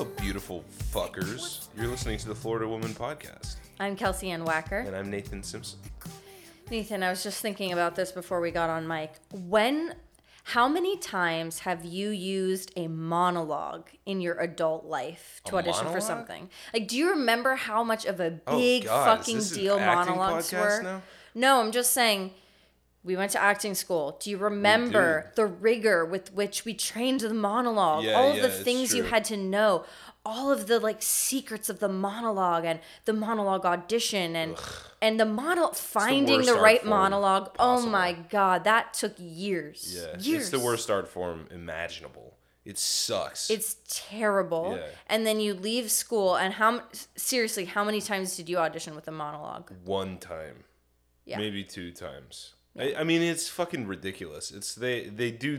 Hello, beautiful fuckers. You're listening to the Florida Woman Podcast. I'm Kelsey Ann Wacker. And I'm Nathan Simpson. Nathan, I was just thinking about this before we got on mic. How many times have you used a monologue in your adult life to audition for something? Like, do you remember how much of a big fucking deal monologues were? Now? No, I'm just saying, we went to acting school. Do you remember the rigor with which we trained the monologue? Yeah, all of the things you had to know, all of the like secrets of the monologue and the monologue audition and the finding the right monologue. Possible. Oh my God, that took years. Yeah, years. It's the worst art form imaginable. It sucks. It's terrible. Yeah. And then you leave school, and how many times did you audition with a monologue? One time, maybe two times. Yeah. I mean, it's fucking ridiculous. It's they do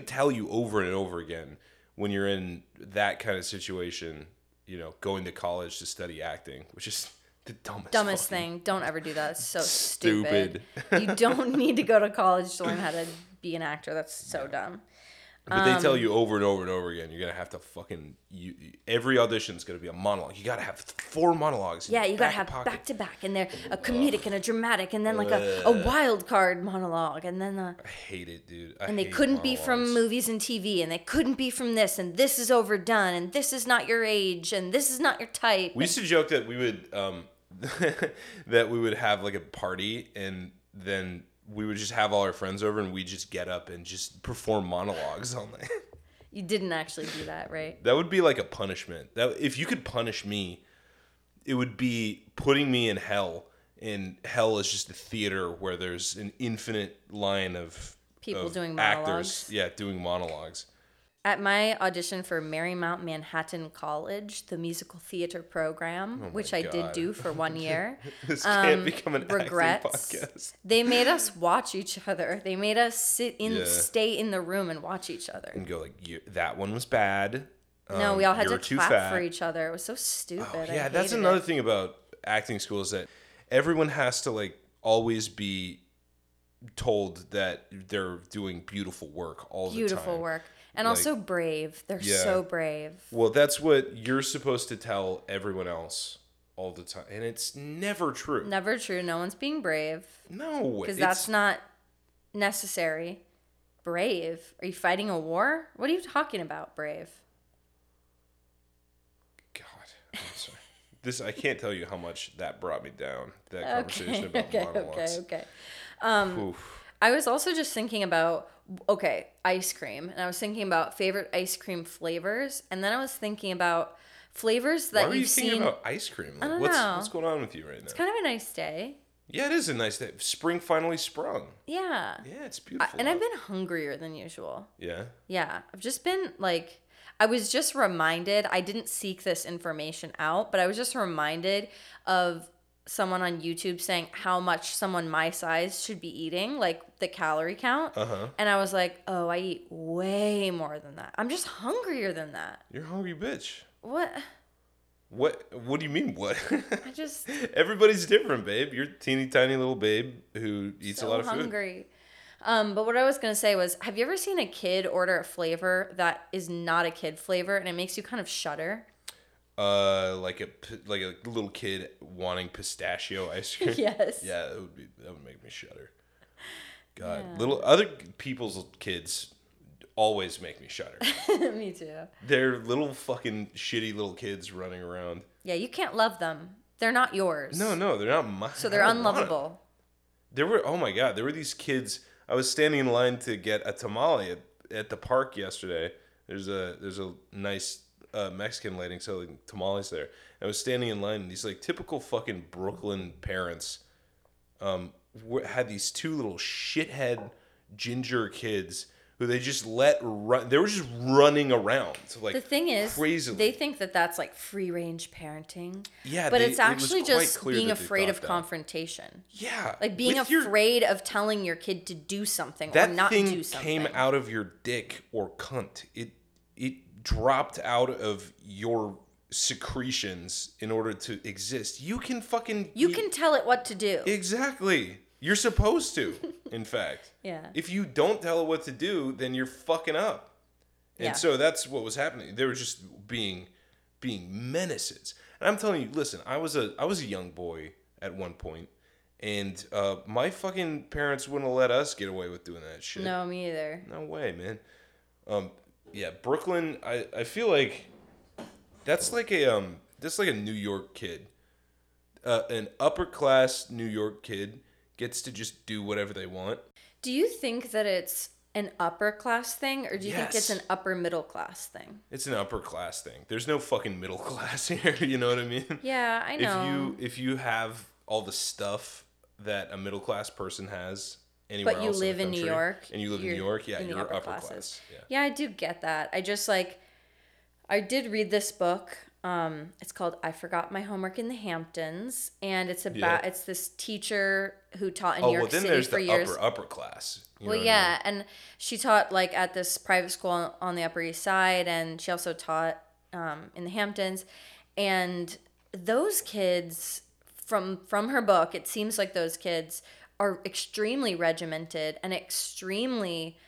tell you over and over again when you're in that kind of situation, you know, going to college to study acting, which is the dumbest thing. Don't ever do that. It's so stupid. You don't need to go to college to learn how to be an actor. That's so dumb. But they tell you over and over and over again, you're going to have to every audition's going to be a monologue. You got to have four monologues. Yeah, you got to have back to back, and they're a comedic and a dramatic, and then like a wild card monologue, and then I hate it, dude. And they couldn't be from movies and TV, and they couldn't be from this, and this is overdone, and this is not your age, and this is not your type. We used to joke that we would, that we would have like a party, and then we would just have all our friends over, and we'd just get up and just perform monologues all night. You didn't actually do that, right? That would be like a punishment. That if you could punish me, it would be putting me in hell. And hell is just a theater where there's an infinite line of people doing monologues. Yeah, doing monologues. At my audition for Marymount Manhattan College, the musical theater program, I did do for 1 year. This can't become an acting podcast. They made us watch each other. They made us stay in the room and watch each other. And go like, that one was bad. No, we all had to clap for each other. It was so stupid. Oh, yeah, that's another thing about acting school is that everyone has to like always be told that they're doing beautiful work all the time. Beautiful work. And like, also brave. They're so brave. Well, that's what you're supposed to tell everyone else all the time. And it's never true. Never true. No one's being brave. No. Because that's not necessary. Brave. Are you fighting a war? What are you talking about, brave? God. I'm sorry. I can't tell you how much that brought me down. That conversation about monologues. Okay. I was also just thinking about... Okay, ice cream. And I was thinking about favorite ice cream flavors. And then I was thinking about flavors that you've seen. Why are you thinking about ice cream? Like, I don't know. What's going on with you right now? It's kind of a nice day. Yeah, it is a nice day. Spring finally sprung. Yeah. Yeah, it's beautiful. And I've been hungrier than usual. Yeah? Yeah. I've just been like... I was just reminded... I didn't seek this information out, but I was just reminded of... someone on YouTube saying how much someone my size should be eating, like the calorie count. And I was like, oh, I eat way more than that. I'm just hungrier than that. You're a hungry bitch. What do you mean what? I just... Everybody's different, babe. You're a teeny tiny little babe who eats a lot of food. But what I was going to say was, have you ever seen a kid order a flavor that is not a kid flavor and it makes you kind of shudder? Like a little kid wanting pistachio ice cream. Yes. Yeah, that would make me shudder. God, yeah. Other people's kids always make me shudder. Me too. They're little fucking shitty little kids running around. Yeah, you can't love them. They're not yours. No, they're not mine. So they're unlovable. There were these kids. I was standing in line to get a tamale at the park yesterday. There's a nice Mexican lady selling tamales there. I was standing in line, and these like typical fucking Brooklyn parents had these two little shithead ginger kids who they just let run. They were just running around like the thing is crazily. They think that that's like free range parenting. Yeah, but it's actually just being afraid of confrontation. Yeah, like being afraid of telling your kid to do something or not do something. That thing came out of your dick or cunt. It dropped out of your secretions in order to exist. You can tell it what to do. Exactly. You're supposed to, in fact. Yeah. If you don't tell it what to do, then you're fucking up. And so that's what was happening. They were just being being menaces. And I'm telling you, listen, I was a young boy at one point, and my fucking parents wouldn't have let us get away with doing that shit. No, me either. No way, man. Yeah, Brooklyn, I feel like that's like a New York kid. An upper class New York kid gets to just do whatever they want. Do you think that it's an upper class thing, or do you think it's an upper middle class thing? It's an upper class thing. There's no fucking middle class here, you know what I mean? Yeah, I know. If you have all the stuff that a middle class person has anywhere else in the country, but you live in New York. And you live in New York, yeah, you're upper class. Yeah, I do get that. I just I did read this book. It's called I Forgot My Homework in the Hamptons, and it's about it's this teacher who taught in New York City for years. Oh, well, then there's the upper class. Well, yeah, I mean? And she taught at this private school on the Upper East Side, and she also taught in the Hamptons. And those kids, from her book, it seems like those kids are extremely regimented and extremely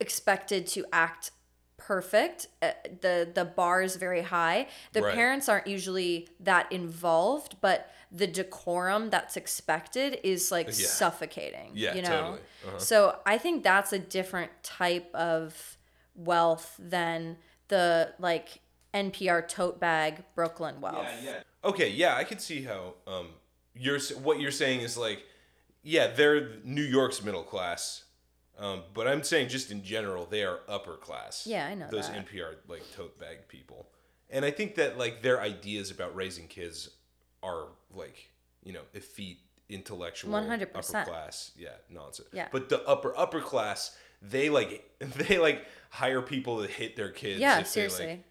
expected to act perfect. The bar is very high. The parents aren't usually that involved, but the decorum that's expected is suffocating. Yeah, you know? Totally. Uh-huh. So I think that's a different type of wealth than the NPR tote bag Brooklyn wealth. Yeah, yeah. Okay, yeah, I could see how what you're saying is they're New York's middle class. But I'm saying just in general, they are upper class. Yeah, I know those that. NPR tote bag people, and I think that their ideas about raising kids are effete, intellectual, 100% upper class, yeah, nonsense. Yeah. But the upper class, they hire people to hit their kids. Yeah, seriously.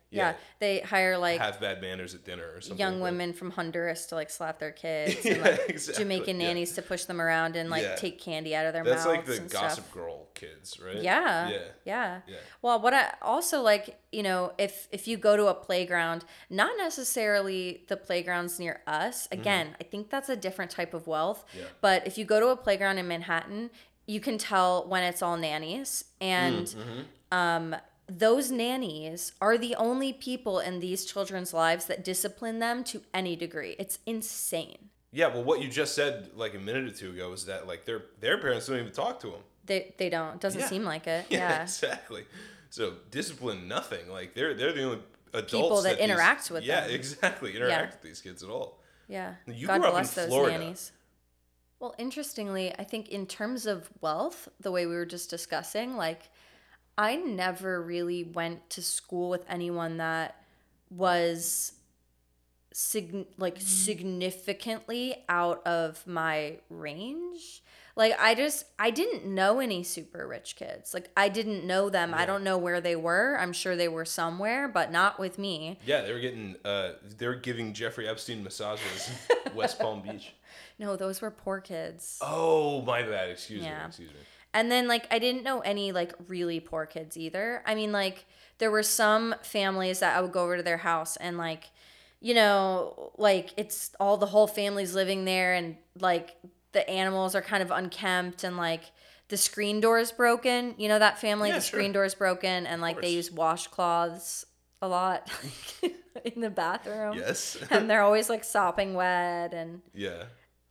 They hire have bad manners at dinner or something. Young women from Honduras to slap their kids, and exactly. Jamaican nannies to push them around and take candy out of their mouths. That's the Gossip stuff. Girl kids, right? Yeah. Yeah. Yeah. Yeah. Well, what I also if you go to a playground, not necessarily the playgrounds near us. Again, I think that's a different type of wealth. Yeah. But if you go to a playground in Manhattan, you can tell when it's all nannies and those nannies are the only people in these children's lives that discipline them to any degree. It's insane. Yeah, well, what you just said a minute or two ago is that their parents don't even talk to them. They don't. It doesn't seem like it. Yeah, exactly. So discipline nothing. They're the only adults people that interact with them. Yeah, exactly. Interact with these kids at all. Yeah. You God grew bless up in those Florida. Nannies. Well, interestingly, I think in terms of wealth, the way we were just discussing, I never really went to school with anyone that was significantly out of my range. I didn't know any super rich kids. I didn't know them. Yeah. I don't know where they were. I'm sure they were somewhere, but not with me. Yeah, they were giving Jeffrey Epstein massages in West Palm Beach. No, those were poor kids. Oh, my bad. Excuse me. And then, I didn't know any, really poor kids either. I mean, there were some families that I would go over to their house and, it's all the whole family's living there and, the animals are kind of unkempt and, the screen door is broken. You know that family? Yeah, the screen door is broken and, they use washcloths a lot in the bathroom. Yes. And they're always, sopping wet and... Yeah.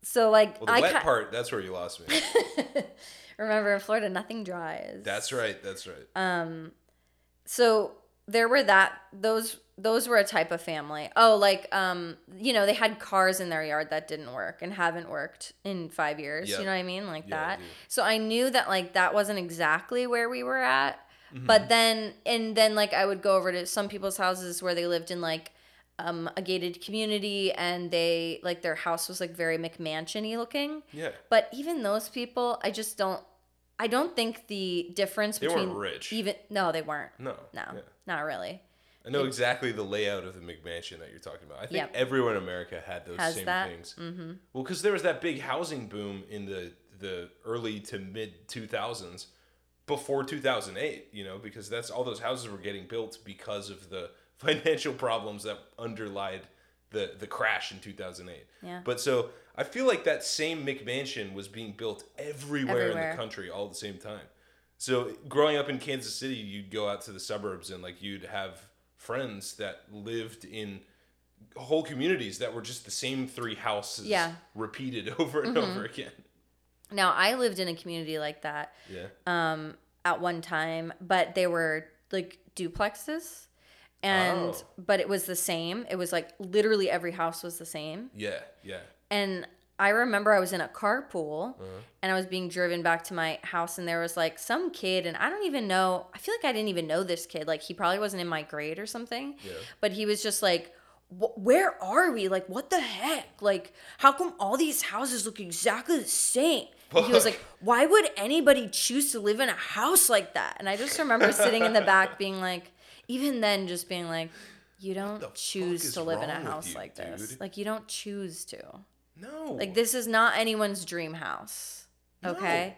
So, the wet part, that's where you lost me. Remember, in Florida, nothing dries. That's right. That's right. So there were those were a type of family. Oh, they had cars in their yard that didn't work and haven't worked in 5 years. Yep. You know what I mean? That. I so I knew that, that wasn't exactly where we were at. Mm-hmm. But then, I would go over to some people's houses where they lived in, a gated community, and they their house was very McMansion-y looking. Yeah. But even those people, I don't think the difference between they weren't rich. They weren't. No. Yeah. Not really. I know exactly the layout of the McMansion that you're talking about. I think everyone in America had those same things. Mm-hmm. Well, because there was that big housing boom in the early to mid 2000s, before 2008. Because that's all those houses were getting built because of the financial problems that underlied the crash in 2008. Yeah. But so I feel that same McMansion was being built everywhere in the country all at the same time. So growing up in Kansas City, you'd go out to the suburbs and you'd have friends that lived in whole communities that were just the same three houses repeated over and over again. Now, I lived in a community like that at one time, but they were like duplexes. And but it was the same. It was like literally every house was the same. Yeah, yeah. And I remember I was in a carpool and I was being driven back to my house, and there was like some kid, and I don't even know. I feel like I didn't even know this kid. Like, he probably wasn't in my grade or something. Yeah. But he was just like, where are we? Like, what the heck? Like, how come all these houses look exactly the same? And he was like, why would anybody choose to live in a house like that? And I just remember sitting in the back being like, even then just being like, you don't choose to live in a house like this. Like, you don't choose to. No. Like, this is not anyone's dream house. Okay? No.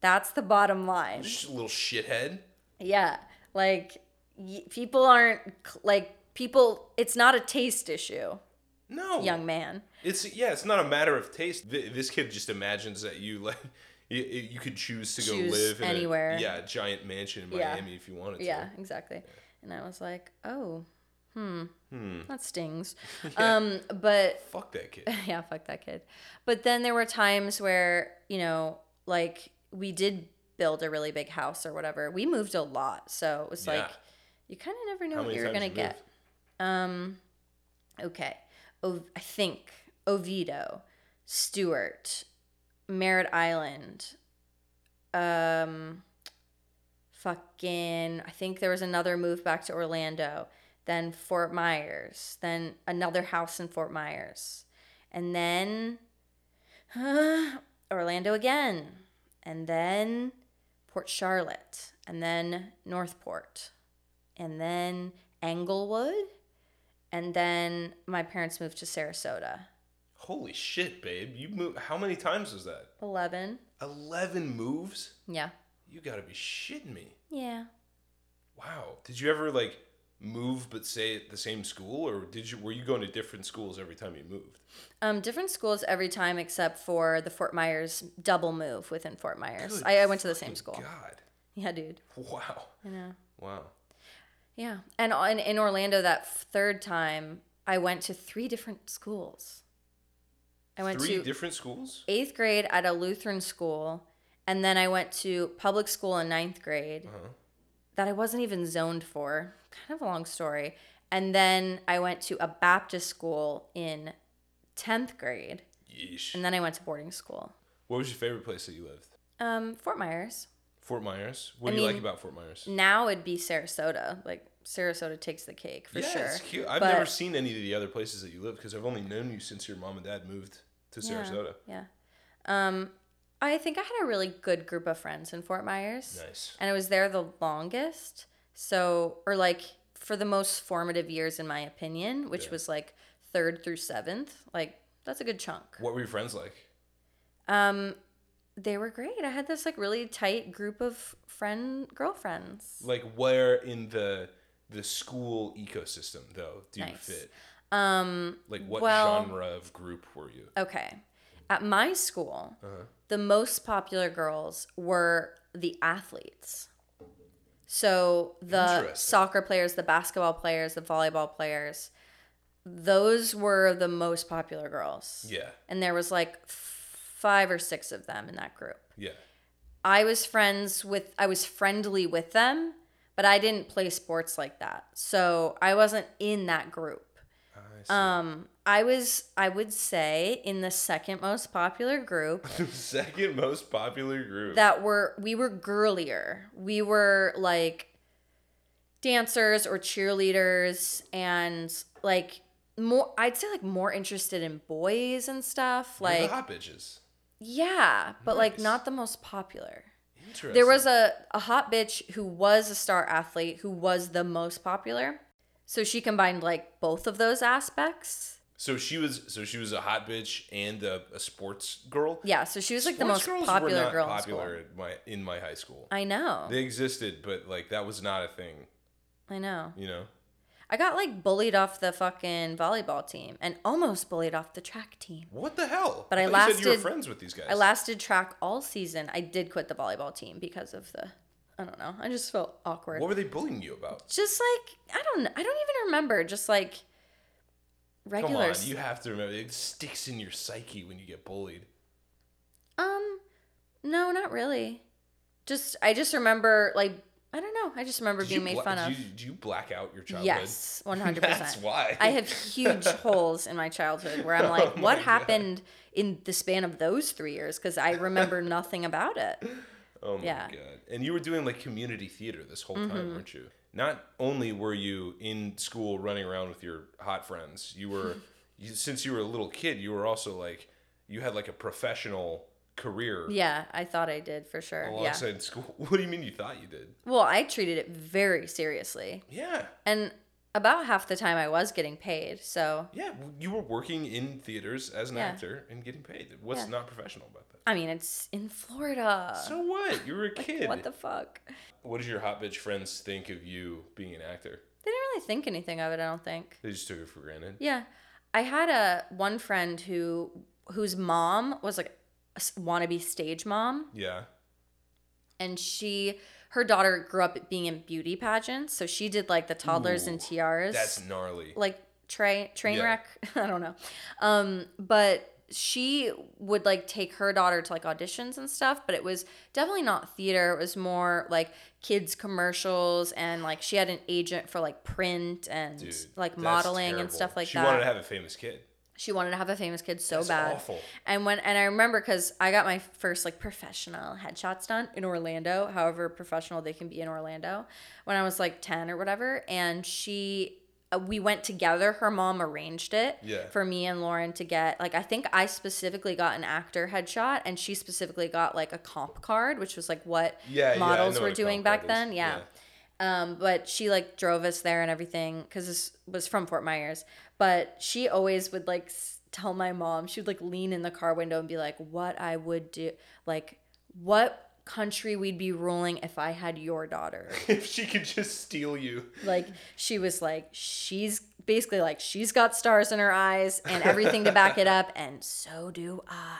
That's the bottom line. Just a little shithead. Yeah. Like, people aren't, like, people, it's not a taste issue. No. Young man. It's not a matter of taste. This kid just imagines that you, like, you could choose to go live anywhere in a giant mansion in Miami if you wanted to. Yeah, exactly. Yeah. And I was like, oh, that stings. But fuck that kid. Yeah, fuck that kid. But then there were times where, you know, like, we did build a really big house or whatever. We moved a lot, so it was like you kind of never knew what you were gonna get. Okay, I think Oviedo, Stewart, Merritt Island, I think there was another move back to Orlando, then Fort Myers, then another house in Fort Myers, and then Orlando again, and then Port Charlotte, and then Northport, and then Englewood, and then my parents moved to Sarasota. Holy shit, babe. You moved. How many times was that? 11. 11 moves? Yeah. You gotta be shitting me. Yeah. Wow. Did you ever, like, move but stay at the same school? Or were you going to different schools every time you moved? Different schools every time except for the Fort Myers double move within Fort Myers. I went to the same school. God. Yeah, dude. Wow. I know. Wow. Yeah. And in Orlando that third time, I went to three different schools. I went to 3 different schools? 8th grade at a Lutheran school, and then I went to public school in 9th grade that I wasn't even zoned for. Kind of a long story. And then I went to a Baptist school in 10th grade. Yeesh. And then I went to boarding school. What was your favorite place that you lived? Fort Myers. Fort Myers? What do you like about Fort Myers? Now it'd be Sarasota, like... Sarasota takes the cake for sure. Yeah, it's cute. I've never seen any of the other places that you live because I've only known you since your mom and dad moved to Sarasota. Yeah. I think I had a really good group of friends in Fort Myers. Nice. And I was there the longest. So, or like for the most formative years in my opinion, which was like 3rd through 7th. Like, that's a good chunk. What were your friends like? They were great. I had this like really tight group of girlfriends. Like, where in the school ecosystem, though, do you fit? Like, what genre of group were you? Okay. At my school, the most popular girls were the athletes. So the soccer players, the basketball players, the volleyball players, those were the most popular girls. Yeah. And there was like 5 or 6 of them in that group. Yeah. I was friendly with them. But I didn't play sports like that. So I wasn't in that group. I see. I would say, in the second most popular group. The second most popular group. We were girlier. We were like dancers or cheerleaders and like more, I'd say like more interested in boys and stuff. Like, the hot bitches. Yeah, but like not the most popular. There was a hot bitch who was a star athlete who was the most popular. So she combined like both of those aspects. So she was a hot bitch and a sports girl? Yeah, so she was like sports the most popular girl in school. Sports girls were not popular in my high school. I know. They existed, but like that was not a thing. I know. You know? I got like bullied off the fucking volleyball team and almost bullied off the track team. What the hell? But I thought you said you were friends with these guys. I lasted track all season. I did quit the volleyball team because of the I don't know. I just felt awkward. What were they bullying you about? Just like, I don't even remember. Just like regular. Come on, you have to remember. It sticks in your psyche when you get bullied. No, not really. I just remember like, I don't know. I just remember being made fun of. Do you black out your childhood? Yes, 100%. That's why. I have huge holes in my childhood where I'm like, what happened in the span of those 3 years? Because I remember nothing about it. Oh, my God. And you were doing, like, community theater this whole time, weren't you? Not only were you in school running around with your hot friends, you were, since you were a little kid, you were also, like, you had, like, a professional career. Yeah, I thought I did, for sure. Alongside school. What do you mean you thought you did? Well, I treated it very seriously. Yeah. And about half the time I was getting paid, so. Yeah, you were working in theaters as an actor and getting paid. What's not professional about that? I mean, it's in Florida. So what? You were a kid. Like, what the fuck? What did your hot bitch friends think of you being an actor? They didn't really think anything of it, I don't think. They just took it for granted? Yeah. I had one friend whose mom was like a wannabe stage mom. Yeah. And her daughter grew up being in beauty pageants, so she did, like, the toddlers and tiaras. That's gnarly. Like, train wreck? I don't know. But she would, like, take her daughter to, like, auditions and stuff, but it was definitely not theater. It was more, like, kids' commercials, and, like, she had an agent for, like, print and, like, modeling and stuff like that. She wanted to have a famous kid. She wanted to have a famous kid so bad. That's awful. And I remember because I got my first, like, professional headshots done in Orlando, however professional they can be in Orlando, when I was like 10 or whatever. And we went together. Her mom arranged it for me and Lauren to get, like, I think I specifically got an actor headshot and she specifically got, like, a comp card, which was like what models were doing back then. Yeah. But she, like, drove us there and everything because this was from Fort Myers. But she always would, like, tell my mom, she would, like, lean in the car window and be like, what I would do, like, what country we'd be ruling if I had your daughter. If she could just steal you. Like, she was like, she's basically like, she's got stars in her eyes and everything to back it up, and so do I.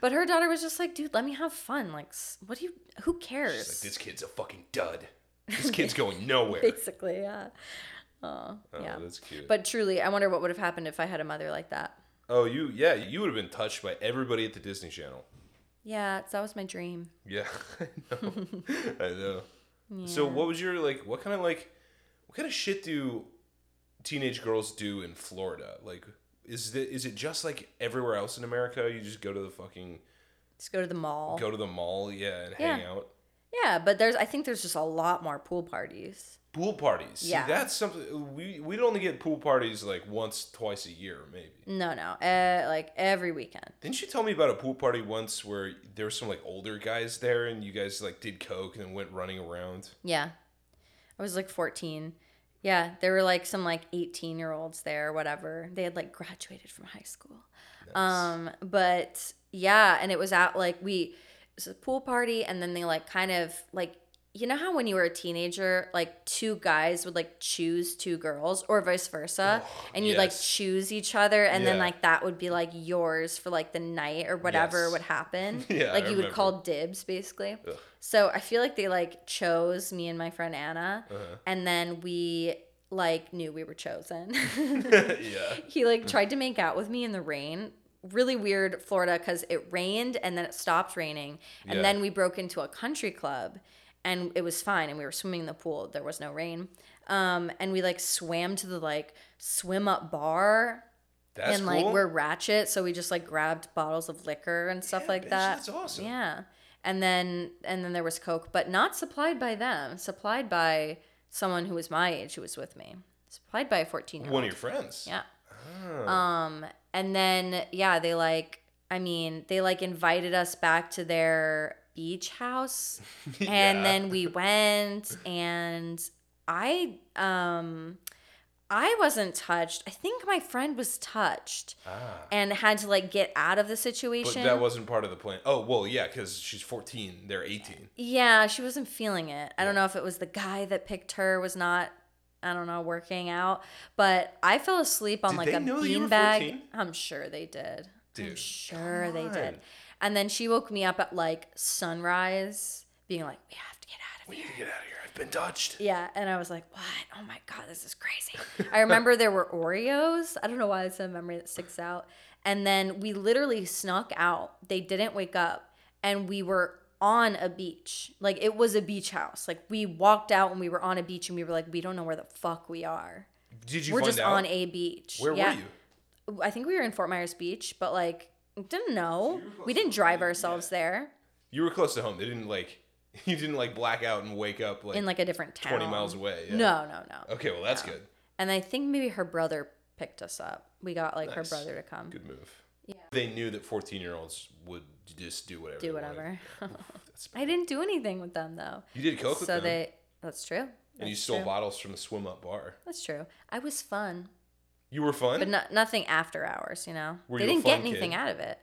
But her daughter was just like, dude, let me have fun. Like, who cares? She's like, this kid's a fucking dud. This kid's going nowhere. Basically, yeah. Oh, yeah. That's cute. But truly, I wonder what would have happened if I had a mother like that. Oh, you would have been touched by everybody at the Disney Channel. Yeah, that was my dream. Yeah, I know. I know. Yeah. So what was your, like, what kind of shit do teenage girls do in Florida? Like, is it just like everywhere else in America? You just go to the fucking... Just go to the mall. Go to the mall, yeah, and hang out. Yeah, but I think there's just a lot more pool parties. Pool parties. Yeah. See, that's something we'd only get pool parties like once, twice a year, maybe. No, like every weekend. Didn't you tell me about a pool party once where there were some, like, older guys there and you guys, like, did coke and then went running around? Yeah, I was like 14. Yeah, there were, like, some, like, 18-year-olds there, or whatever. They had, like, graduated from high school. Nice. But yeah, and it was at, like, it was a pool party, and then they, like, kind of, like, you know how when you were a teenager, like, two guys would, like, choose two girls or vice versa, and you'd like choose each other, and then, like, that would be, like, yours for, like, the night or whatever would happen. Yeah, like, you would call dibs, basically. Ugh. So I feel like they, like, chose me and my friend Anna, and then we, like, knew we were chosen. Yeah. He, like, tried to make out with me in the rain. Really weird, Florida, because it rained and then it stopped raining, and then we broke into a country club and it was fine, and we were swimming in the pool, there was no rain, and we, like, swam to the, like, swim up bar. That's and like cool. We're ratchet, so we just, like, grabbed bottles of liquor and stuff like bitch, that. That's awesome. Yeah, and then there was coke, but not supplied by them, supplied by someone who was my age who was with me, supplied by a 14-year-old. One of your friends. Yeah. Oh. And then, yeah, they invited us back to their beach house, and then we went, and I wasn't touched. I think my friend was touched and had to, like, get out of the situation. But that wasn't part of the plan. Oh, well, yeah, because she's 14, they're 18. Yeah, she wasn't feeling it. I don't know if it was the guy that picked her was not... I don't know, working out, but I fell asleep on, like, a beanbag. I'm sure they did. Dude, I'm sure they did. And then she woke me up at, like, sunrise, being like, "We have to get out of we need to get out of here. I've been touched. Yeah, and I was like, what? Oh, my God, this is crazy. I remember there were Oreos. I don't know why it's a memory that sticks out. And then we literally snuck out. They didn't wake up, and we were on a beach. Like, it was a beach house. Like, we walked out, and we were on a beach, and we were like, we don't know where the fuck we are. Did you find out? We're just on a beach. Where were you? I think we were in Fort Myers Beach, but, like, didn't know. We didn't drive ourselves there. You were close to home. They didn't, like... You didn't, like, black out and wake up, like... In, like, a different town. 20 miles away. Yeah. No. Okay, well, that's good. And I think maybe her brother picked us up. We got, like, her brother to come. Good move. Yeah. They knew that 14-year-olds would just do whatever. Do whatever. I didn't do anything with them, though. You did coke with them. So they... That's true. And you stole bottles from the swim-up bar. That's true. I was fun. You were fun? But nothing after hours, you know? Were you a fun kid? They didn't get anything out of it.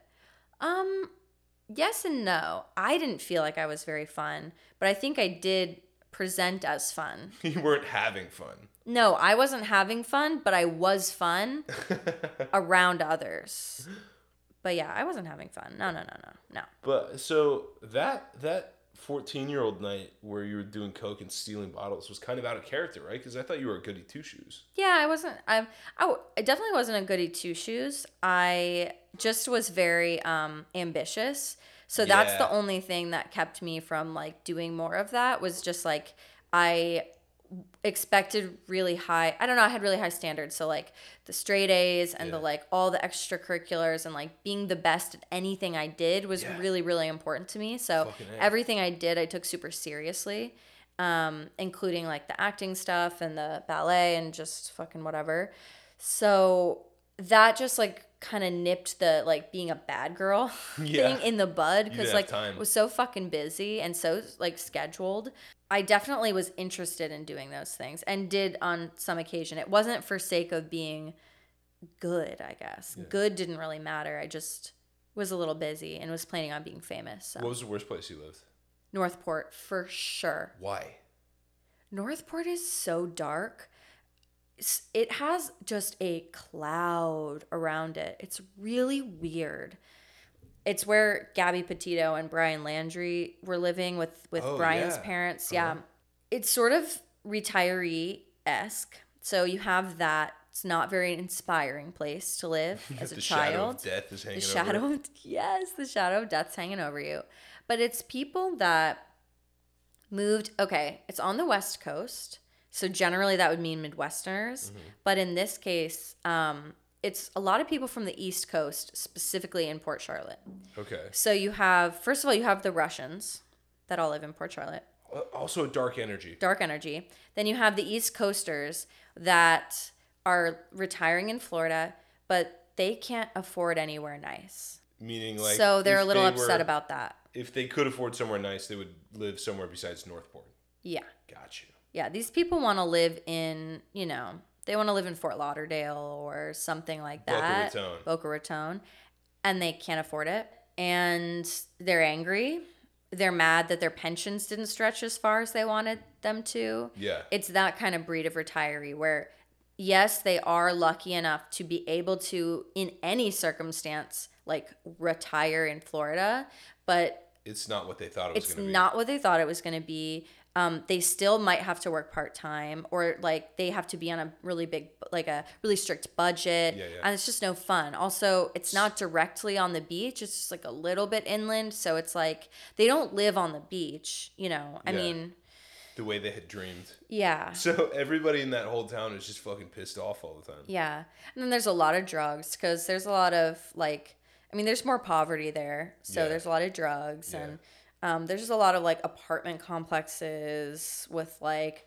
Yes and no. I didn't feel like I was very fun, but I think I did present as fun. You weren't having fun. No, I wasn't having fun, but I was fun around others. But yeah, I wasn't having fun. No. But so that 14-year-old night where you were doing coke and stealing bottles was kind of out of character, right? Because I thought you were a goody two-shoes. Yeah, I wasn't. I definitely wasn't a goody two-shoes. I just was very ambitious. So that's the only thing that kept me from, like, doing more of that was just, like, I expected really high. I don't know. I had really high standards. So, like, the straight A's and the, like, all the extracurriculars and, like, being the best at anything I did was really, really important to me. So everything I did, I took super seriously, including, like, the acting stuff and the ballet and just fucking whatever. So that just, like, kind of nipped the, like, being a bad girl thing in the bud because, like, it was so fucking busy and so, like, scheduled. I definitely was interested in doing those things and did on some occasion. It wasn't for sake of being good, I guess. Yeah. Good didn't really matter. I just was a little busy and was planning on being famous. So. What was the worst place you lived? Northport, for sure. Why? Northport is so dark. It has just a cloud around it. It's really weird. It's where Gabby Petito and Brian Landry were living with Brian's parents. Yeah. Uh-huh. It's sort of retiree-esque. So you have that. It's not very inspiring place to live as a child. The shadow of death is hanging over you. Yes, the shadow of death's hanging over you. But it's people that moved. Okay, it's on the West Coast. So generally that would mean Midwesterners. Mm-hmm. But in this case, it's a lot of people from the East Coast, specifically in Port Charlotte. Okay. So you have, first of all, you have the Russians that all live in Port Charlotte. Also dark energy. Then you have the East Coasters that are retiring in Florida, but they can't afford anywhere nice. Meaning, like, so they're a little upset about that. If they could afford somewhere nice, they would live somewhere besides Northport. Yeah. Got you. Yeah, these people want to live in, you know, they want to live in Fort Lauderdale or something like that. Boca Raton. And they can't afford it. And they're angry. They're mad that their pensions didn't stretch as far as they wanted them to. Yeah. It's that kind of breed of retiree where, yes, they are lucky enough to be able to, in any circumstance, like, retire in Florida. But it's not what they thought it was going to be. It's not what they thought it was going to be. They still might have to work part-time or, like, they have to be on a really big, like, a really strict budget. Yeah. And it's just no fun. Also, it's not directly on the beach. It's just, like, a little bit inland. So it's, like, they don't live on the beach, you know. I mean. The way they had dreamed. Yeah. So everybody in that whole town is just fucking pissed off all the time. Yeah. And then there's a lot of drugs because there's a lot of, like, I mean, there's more poverty there. So there's a lot of drugs and... there's just a lot of, like, apartment complexes with, like,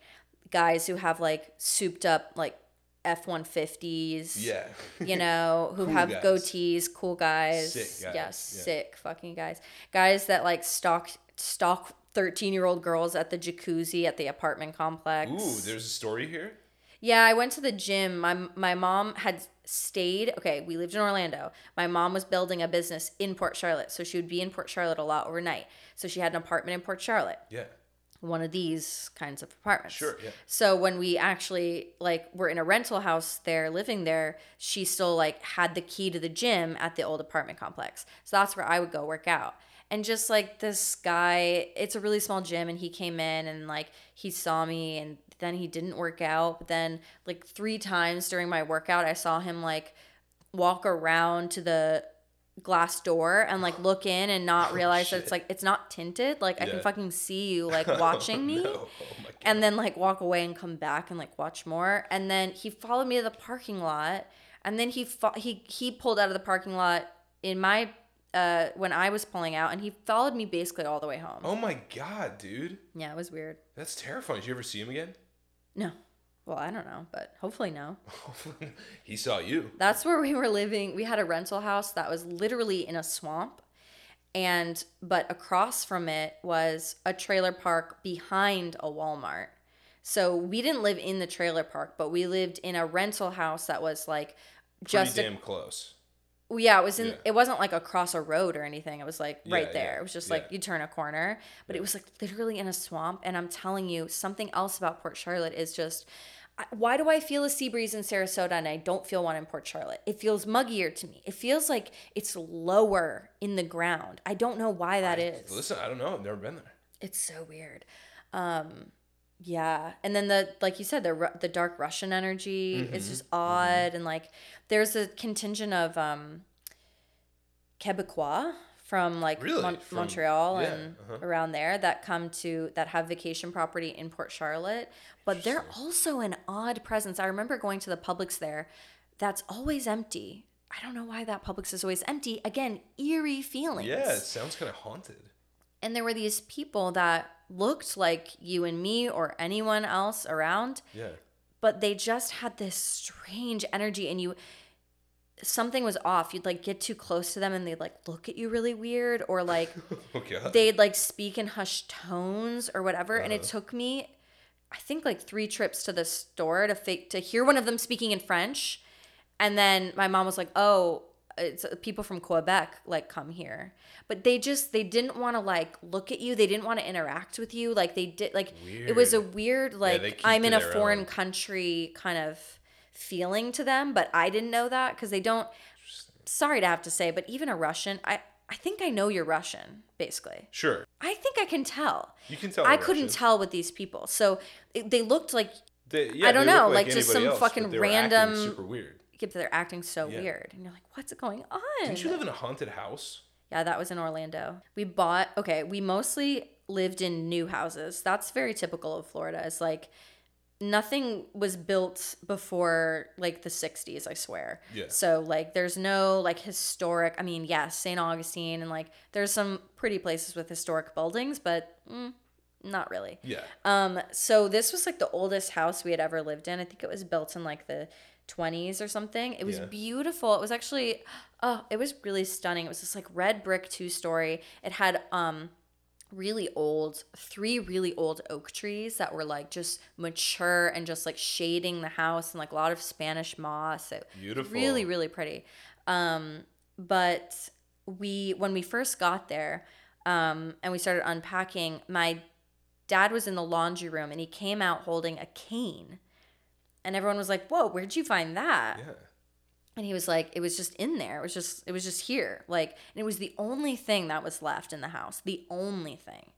guys who have, like, souped up, like, F-150s. Yeah. You know, who have guys. Goatees, cool guys. Sick guys. Yeah, sick fucking guys. Guys that, like, stalk 13-year-old girls at the jacuzzi at the apartment complex. Ooh, there's a story here? Yeah, I went to the gym. My mom had stayed. Okay, we lived in Orlando. My mom was building a business in Port Charlotte, so she would be in Port Charlotte a lot overnight. So she had an apartment in Port Charlotte. Yeah. One of these kinds of apartments. Sure, yeah. So when we actually, like, were in a rental house there, living there, she still, like, had the key to the gym at the old apartment complex. So that's where I would go work out. And just, like, this guy, it's a really small gym, and he came in, and, like, he saw me, and then he didn't work out. But then, like, 3 times during my workout, I saw him, like, walk around to the glass door and, like, look in and not realize that it's, like, it's not tinted. Like, yeah. I can fucking see you, like, watching me. No. Oh my God. And then, like, walk away and come back and, like, watch more. And then he followed me to the parking lot. And then he pulled out of the parking lot in my when I was pulling out, and he followed me basically all the way home. Oh my God, dude. Yeah, it was weird. That's terrifying. Did you ever see him again? No. Well, I don't know, but hopefully no. He saw you. That's where we were living. We had a rental house that was literally in a swamp, but across from it was a trailer park behind a Walmart. So we didn't live in the trailer park, but we lived in a rental house that was like just pretty damn close. Yeah, it wasn't like across a road or anything. It was like right there. Yeah, it was just like you turn a corner, but it was like literally in a swamp. And I'm telling you, something else about Port Charlotte is just, why do I feel a sea breeze in Sarasota and I don't feel one in Port Charlotte? It feels muggier to me. It feels like it's lower in the ground. I don't know why that is. Listen, I don't know. I've never been there. It's so weird. Yeah, and then like you said, the dark Russian energy is just odd, and like there's a contingent of Quebecois from like Montreal and around there that that have vacation property in Port Charlotte, but they're also an odd presence. I remember going to the Publix there, that's always empty. I don't know why that Publix is always empty. Again, eerie feelings. Yeah, it sounds kind of haunted. And there were these people that looked like you and me or anyone else around. Yeah. But they just had this strange energy, and something was off. You'd like get too close to them and they'd like look at you really weird, or like they'd like speak in hushed tones or whatever. And it took me, I think, like 3 trips to the store to hear one of them speaking in French. And then my mom was like, oh, it's people from Quebec, like, come here. But they didn't want to like look at you. They didn't want to interact with you. Like they did, like weird. It was a weird, like I'm in a foreign country kind of feeling to them. But I didn't know that because they don't. Sorry to have to say, but even a Russian, I think I know you're Russian, basically. Sure. I think I can tell. You can tell. I couldn't tell with these people. So they looked like I don't know, like just some fucking random. Super weird. They're acting so weird, and you're like, what's going on? Didn't you live in a haunted house? Yeah, that was in Orlando. We mostly lived in new houses. That's very typical of Florida. It's like nothing was built before like the 60s, I swear. Yeah. So like there's no like historic, I mean, yes, St. Augustine, and like there's some pretty places with historic buildings, but not really. Yeah. So this was like the oldest house we had ever lived in. I think it was built in like the 20s or something. It was beautiful. It was actually, it was really stunning. It was this like red brick 2-story. It had really old, 3 really old oak trees that were like just mature and just like shading the house, and like a lot of Spanish moss. It beautiful. Really, really pretty. But when we first got there, and we started unpacking, my dad was in the laundry room, and he came out holding a cane. And everyone was like, whoa, where'd you find that? Yeah. And he was like, it was just in there. It was just here. Like, and it was the only thing that was left in the house. The only thing.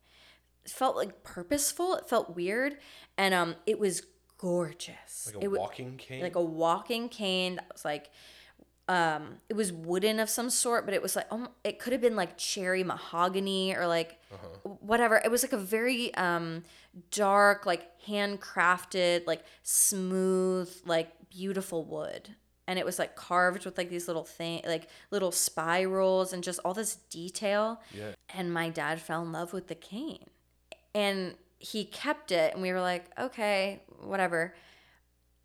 It felt like purposeful. It felt weird. And it was gorgeous. Like walking cane? Like a walking cane that was like, it was wooden of some sort, but it was like, it could have been like cherry mahogany or like whatever. It was like a very dark, like handcrafted, like smooth, like beautiful wood. And it was like carved with like these little things, like little spirals and just all this detail. Yeah. And my dad fell in love with the cane, and he kept it. And we were like, okay, whatever.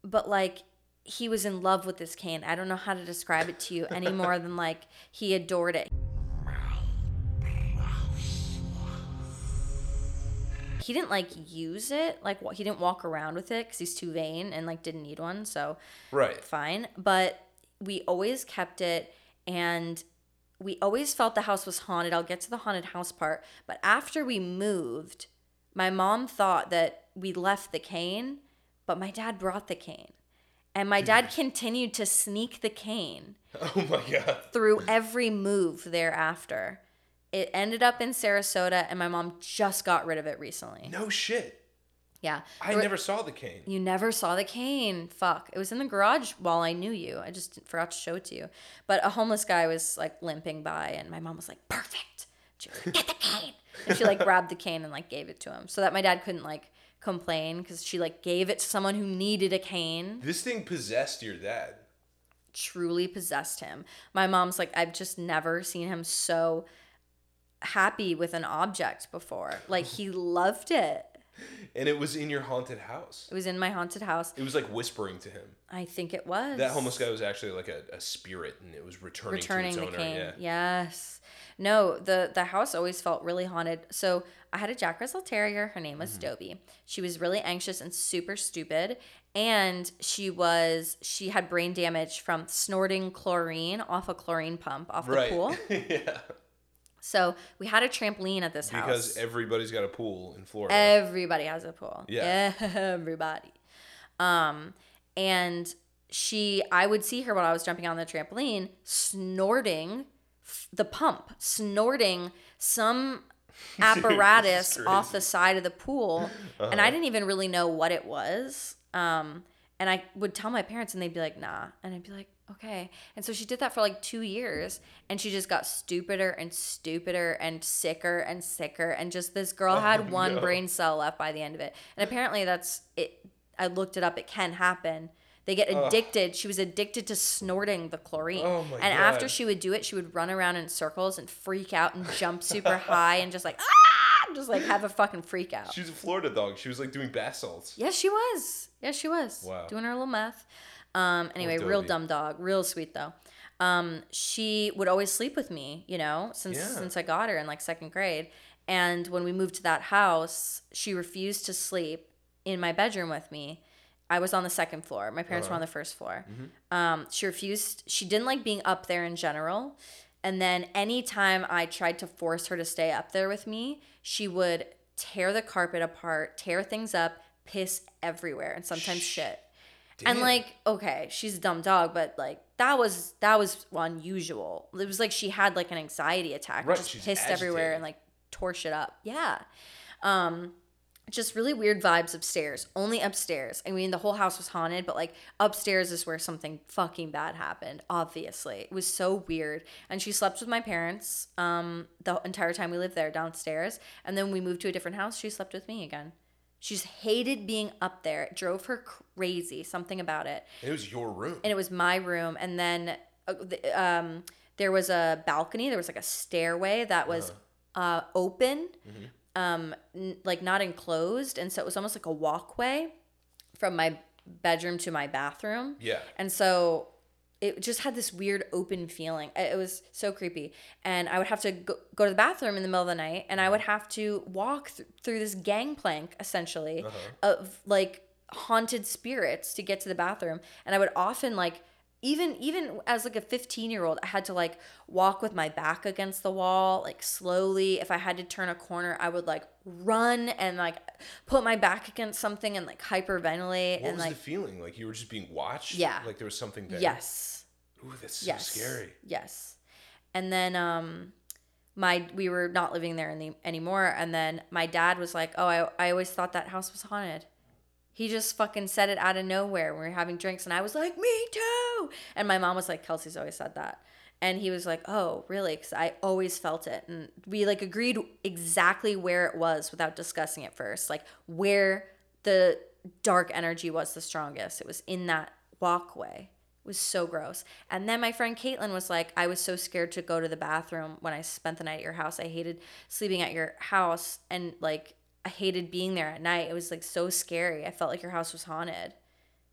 But like, he was in love with this cane. I don't know how to describe it to you any more than like he adored it. He didn't like use it. Like he didn't walk around with it because he's too vain and like didn't need one. So fine. But we always kept it, and we always felt the house was haunted. I'll get to the haunted house part. But after we moved, my mom thought that we left the cane, but my dad brought the cane. And my dad continued to sneak the cane through every move thereafter. It ended up in Sarasota, and my mom just got rid of it recently. No shit. Yeah. I never saw the cane. You never saw the cane. Fuck. It was in the garage while I knew you. I just forgot to show it to you. But a homeless guy was, like, limping by, and my mom was like, perfect. She was like, get the cane. And she, like, grabbed the cane and, like, gave it to him so that my dad couldn't, like, complain because she, like, gave it to someone who needed a cane. This thing possessed your dad. Truly possessed him. My mom's like, I've just never seen him so happy with an object before. Like, he loved it. And it was in your haunted house. It was in my haunted house. It was like whispering to him. I think it was. That homeless guy was actually like a spirit, and it was returning to its owner. Cane. Yeah. Yes. No, the house always felt really haunted. So I had a Jack Russell Terrier. Her name was Dobie. She was really anxious and super stupid. And she had brain damage from snorting chlorine off a chlorine pump off the pool. Yeah. So we had a trampoline at this house. Because everybody's got a pool in Florida. Everybody has a pool. Yeah. Everybody. And I would see her while I was jumping on the trampoline, snorting the pump, snorting some apparatus off the side of the pool. Uh-huh. And I didn't even really know what it was. And I would tell my parents, and they'd be like, nah. And I'd be like, okay. And so she did that for like 2 years, and she just got stupider and stupider and sicker and sicker, and just this girl had one brain cell left by the end of it. And apparently that's it. I looked it up. It can happen. They get addicted. She was addicted to snorting the chlorine. Oh my God. And after she would do it, she would run around in circles and freak out and jump super high and just like, ah, just like have a fucking freak out. She was a Florida dog. She was like doing bath salts. Yes, she was. Yes, she was. Wow. Doing her little meth. Anyway, real dumb dog, real sweet though. She would always sleep with me, you know, since I got her in like second grade. And when we moved to that house, she refused to sleep in my bedroom with me. I was on the second floor. My parents were on the first floor. Mm-hmm. She didn't like being up there in general. And then anytime I tried to force her to stay up there with me, she would tear the carpet apart, tear things up, piss everywhere, and sometimes shit. Damn. And like, okay, she's a dumb dog, but like that was unusual. It was like she had like an anxiety attack, right? Just she's pissed agitated. Everywhere and like tore shit up. Yeah, just really weird vibes upstairs. Only upstairs. I mean, the whole house was haunted, but like upstairs is where something fucking bad happened. Obviously, it was so weird. And she slept with my parents the entire time we lived there downstairs, and then we moved to a different house. She slept with me again. She just hated being up there. It drove her crazy, something about it. It was your room. And it was my room. And then there was a balcony. There was like a stairway that was open, like not enclosed. And so it was almost like a walkway from my bedroom to my bathroom. Yeah. And so it just had this weird open feeling. It was so creepy. And I would have to go to the bathroom in the middle of the night, and I would have to walk through this gangplank, essentially, of, like, haunted spirits to get to the bathroom. And I would often, like, even as, like, a 15-year-old, I had to, like, walk with my back against the wall, like, slowly. If I had to turn a corner, I would, like, run and, like, put my back against something and, like, hyperventilate. What was the feeling? Like, you were just being watched? Yeah. Like, there was something there? Yes. Ooh, that's so scary. Yes. And then we were not living there anymore. And then my dad was like, oh, I always thought that house was haunted. He just fucking said it out of nowhere. We were having drinks, and I was like, me too. And my mom was like, Kelsey's always said that. And he was like, oh, really? Because I always felt it. And we, like, agreed exactly where it was without discussing it first. Like, where the dark energy was the strongest. It was in that walkway. It was so gross. And then my friend Caitlin was like, I was so scared to go to the bathroom when I spent the night at your house. I hated sleeping at your house. And, like, I hated being there at night. It was, like, so scary. I felt like your house was haunted.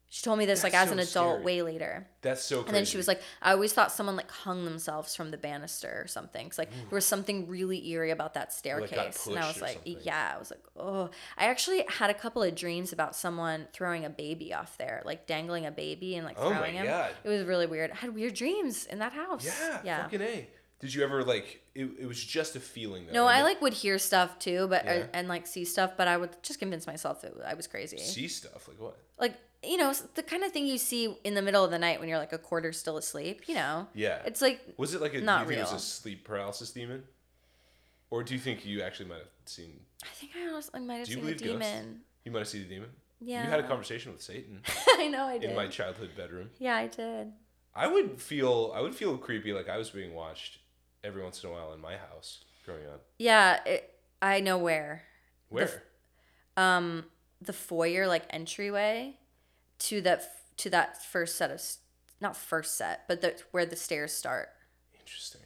She told me this as an adult way later. That's so crazy. And then she was like, I always thought someone like hung themselves from the banister or something. It's like there was something really eerie about that staircase. Like got pushed and I was like, something. Yeah, I was like, oh. I actually had a couple of dreams about someone throwing a baby off there, like dangling a baby and like throwing him. God. It was really weird. I had weird dreams in that house. Yeah. Fucking A. Did you ever like, it was just a feeling though. No, I like would hear stuff too, but and like see stuff, but I would just convince myself that I was crazy. See stuff? Like what? Like, you know, the kind of thing you see in the middle of the night when you're like a quarter still asleep, you know? Yeah. It's like, was it like a, not real. It was a sleep paralysis demon? Or do you think you actually might have seen... I think I honestly might have seen a demon. Ghosts? You might have seen a demon? Yeah. You had a conversation with Satan. I know I did. In my childhood bedroom. Yeah, I did. I would feel creepy like I was being watched every once in a while in my house growing up. Yeah, I know where. Where? The foyer, like entryway to that first set of, not first set, but where the stairs start. Interesting.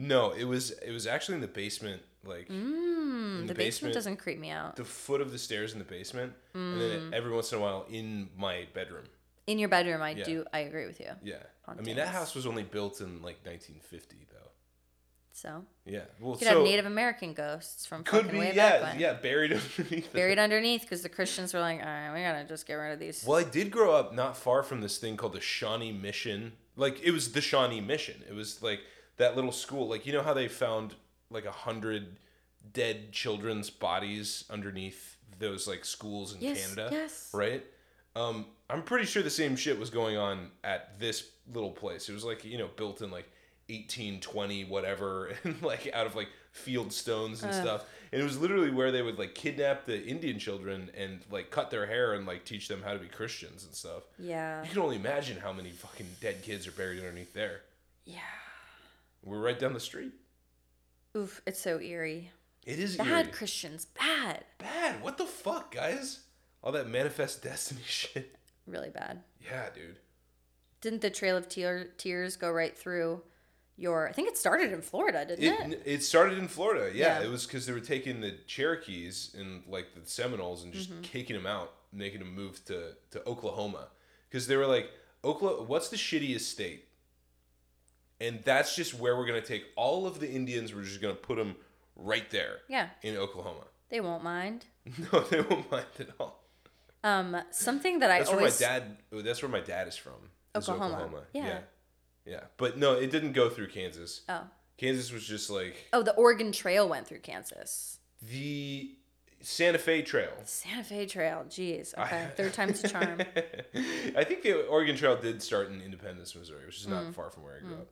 No, it was actually in the basement, like the basement doesn't creep me out. The foot of the stairs in the basement, and then every once in a while in my bedroom. In your bedroom, I agree with you. Yeah. I mean, that house was only built in like 1950 though. So? Yeah. Well, you could have Native American ghosts from fucking way back when. Could be, yeah, buried underneath. Buried underneath because the Christians were like, all right, we gotta just get rid of these. Well, I did grow up not far from this thing called the Shawnee Mission. Like, it was the Shawnee Mission. It was like that little school. Like, you know how they found like 100 dead children's bodies underneath those like schools in Canada? Yes. Right? I'm pretty sure the same shit was going on at this little place. It was like, you know, built in like 1820 whatever, and like out of like field stones and stuff. And it was literally where they would like kidnap the Indian children and like cut their hair and like teach them how to be Christians and stuff. Yeah. You can only imagine how many fucking dead kids are buried underneath there. Yeah. We're right down the street. Oof, it's so eerie. It is eerie. Bad Christians, bad. Bad. What the fuck, guys? All that manifest destiny shit. Really bad. Yeah, dude. Didn't the Trail of Tears go right through your... I think it started in Florida, didn't it? It started in Florida, yeah. It was because they were taking the Cherokees and like the Seminoles and just kicking them out, making them move to Oklahoma. Because they were like, Oklahoma, what's the shittiest state? And that's just where we're going to take all of the Indians. We're just going to put them right there. Yeah. In Oklahoma. They won't mind. No, they won't mind at all. Something that I always... That's where my dad is from. Oklahoma. Yeah. But no, it didn't go through Kansas. Oh. Kansas was just like... Oh, the Oregon Trail went through Kansas. The Santa Fe Trail. Jeez. Okay. Third time's a charm. I think the Oregon Trail did start in Independence, Missouri, which is not far from where I grew up.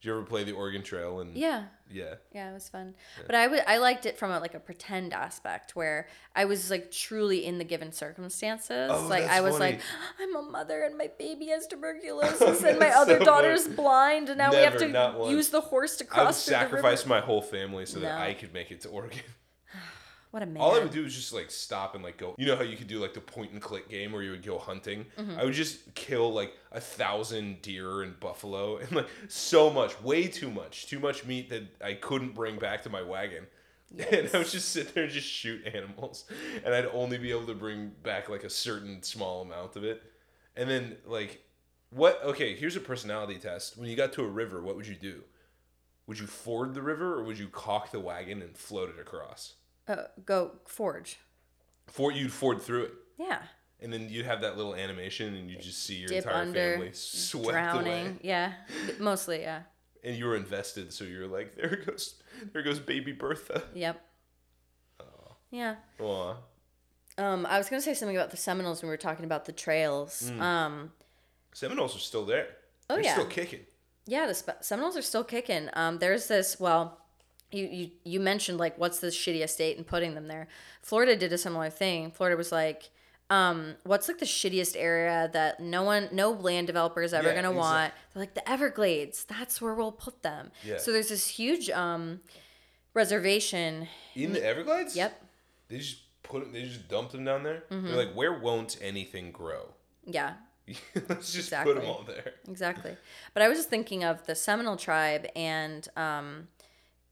Did you ever play the Oregon Trail? And yeah, it was fun. Yeah. But I liked it from a pretend aspect where I was like truly in the given circumstances. Oh, like that's I was funny. Like, I'm a mother and my baby has tuberculosis and my other daughter's blind, and now we have to use the horse to cross. I would sacrifice my whole family so that I could make it to Oregon. What a man. All I would do was just like stop and like go. You know how you could do like the point and click game where you would go hunting? Mm-hmm. I would just kill like 1,000 deer and buffalo and like so much, way too much meat that I couldn't bring back to my wagon. Yes. And I would just sit there and just shoot animals. And I'd only be able to bring back like a certain small amount of it. And then like, here's a personality test. When you got to a river, what would you do? Would you ford the river or would you caulk the wagon and float it across? Go forge. You'd ford through it. Yeah. And then you'd have that little animation, and you just see your family swept away. Yeah, mostly, yeah. And you were invested, so you were like, there goes baby Bertha. Yep. Oh. Yeah. Aww. I was gonna say something about the Seminoles when we were talking about the trails. Seminoles are still there. Oh They're still kicking. Yeah, the Seminoles are still kicking. There's this You mentioned like what's the shittiest state and putting them there. Florida did a similar thing. Florida was like, what's like the shittiest area that no land developer is ever gonna want? They're like the Everglades. That's where we'll put them. Yeah. So there's this huge reservation in the Everglades. Yep. They just dumped them down there. Mm-hmm. They're like, where won't anything grow? Yeah. Let's just put them all there. Exactly. But I was just thinking of the Seminole tribe and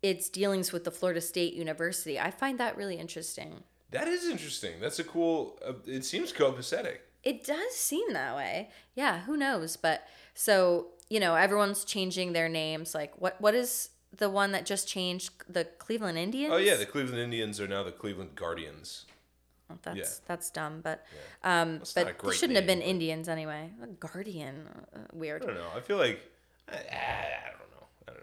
its dealings with the Florida State University. I find that really interesting. That is interesting. That's a cool... it seems copacetic. It does seem that way. Yeah, who knows? But so, you know, everyone's changing their names. Like, what is the one that just changed? The Cleveland Indians? Oh, yeah. The Cleveland Indians are now the Cleveland Guardians. Well, that's dumb, but yeah. But they shouldn't have been Indians anyway. A Guardian. Weird. I don't know. I feel like... I don't know.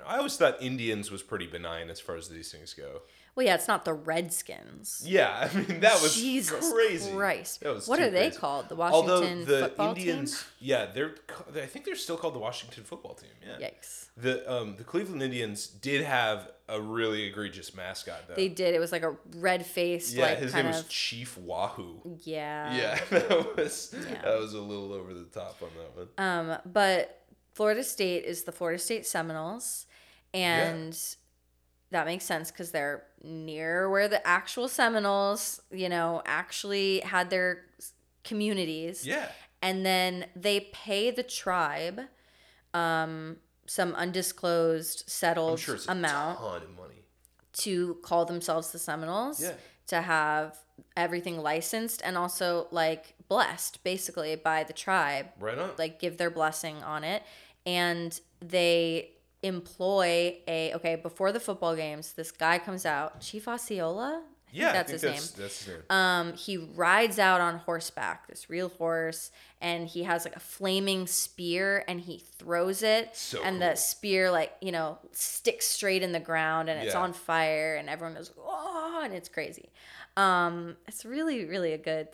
I always thought Indians was pretty benign as far as these things go. Well, yeah, it's not the Redskins. Yeah, I mean, that was Jesus crazy. Christ. That was what are crazy. They called? The Washington football team? Although the Indians, yeah, I think they're still called the Washington football team. Yeah. Yikes. The Cleveland Indians did have a really egregious mascot, though. They did. It was like a red-faced, yeah, like, his name was Chief Wahoo. Yeah. Yeah, that was a little over the top on that one. But Florida State is the Florida State Seminoles, and... Yeah. That makes sense because they're near where the actual Seminoles, actually had their communities. Yeah. And then they pay the tribe some undisclosed settled I'm sure it's amount a ton of money. To call themselves the Seminoles, yeah. to have everything licensed and also like blessed basically by the tribe. Right on. Like give their blessing on it. And they... employ before the football games, this guy comes out, Chief Osceola, I think that's his name. He rides out on horseback, this real horse, and he has like a flaming spear and he throws it The spear sticks straight in the ground and it's on fire and everyone goes, oh, and it's crazy. It's really, really a good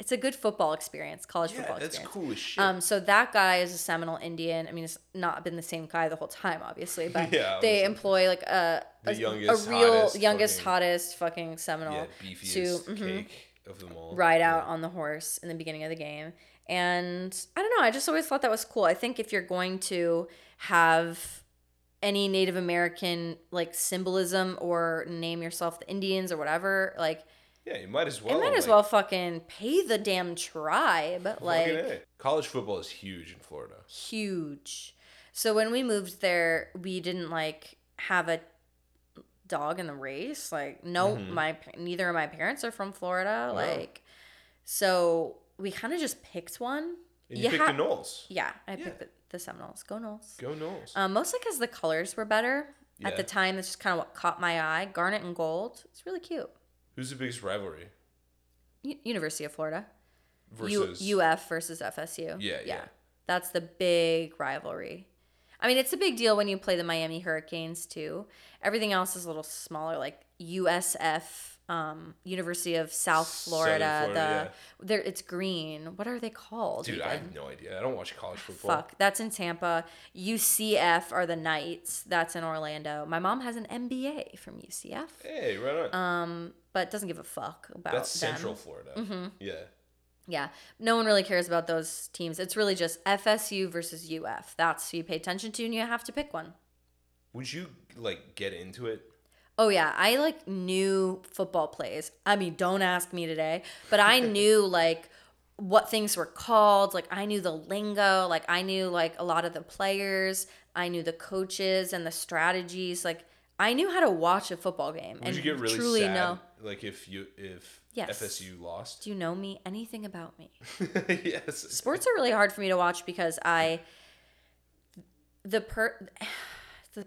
it's a good football experience, college football experience. Yeah, that's cool as shit. So that guy is a Seminole Indian. I mean, it's not been the same guy the whole time, obviously, but they employ the youngest, hottest fucking Seminole beefiest cake of them all. Ride out on the horse in the beginning of the game. And I don't know. I just always thought that was cool. I think if you're going to have any Native American symbolism or name yourself the Indians or whatever, yeah, you might as well. You might as well fucking pay the damn tribe. College football is huge in Florida. Huge. So when we moved there, we didn't have a dog in the race. Neither of my parents are from Florida. Wow. So we kind of just picked one. And you picked the Noles. Yeah, I picked the Seminoles. Go Noles. Go Noles. Mostly because the colors were better at the time. That's just kind of what caught my eye. Garnet and gold. It's really cute. Who's the biggest rivalry? University of Florida. Versus... UF versus FSU. Yeah. That's the big rivalry. I mean, it's a big deal when you play the Miami Hurricanes, too. Everything else is a little smaller, USF, University of South Florida. It's green. What are they called? Dude, even? I have no idea. I don't watch college football. Fuck, that's in Tampa. UCF are the Knights. That's in Orlando. My mom has an MBA from UCF. Hey, right on. But doesn't give a fuck about that's them. Central Florida. Mm-hmm. Yeah. No one really cares about those teams. It's really just FSU versus UF. That's who you pay attention to, and you have to pick one. Would you get into it? Oh, yeah. I knew football plays. I mean, don't ask me today. But I knew what things were called. I knew the lingo. I knew a lot of the players. I knew the coaches and the strategies. I knew how to watch a football game. Would you get really truly sad? Know. If FSU lost? Do you know me? Anything about me? Yes. Sports are really hard for me to watch because the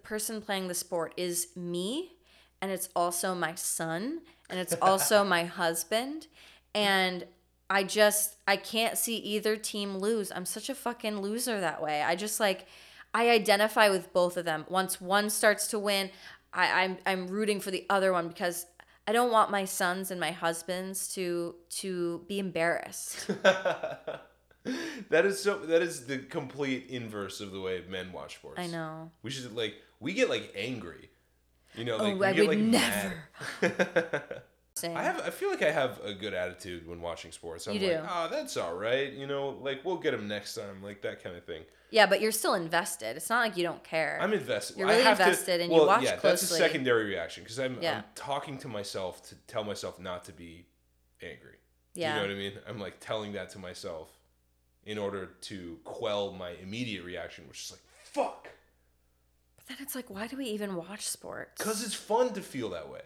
person playing the sport is me. And it's also my son, and it's also my husband. And I can't see either team lose. I'm such a fucking loser that way. I just I identify with both of them. Once one starts to win, I'm rooting for the other one because I don't want my sons and my husbands to be embarrassed. That is the complete inverse of the way men watch sports. I know. We should we get angry. Never. I feel I have a good attitude when watching sports. You do. That's all right. We'll get them next time. That kind of thing. Yeah, but you're still invested. It's not you don't care. I'm invested. You're really invested, and you watch closely. That's a secondary reaction because I'm talking to myself to tell myself not to be angry. Yeah. You know what I mean? I'm telling that to myself in order to quell my immediate reaction, which is fuck. Then it's why do we even watch sports? Because it's fun to feel that way.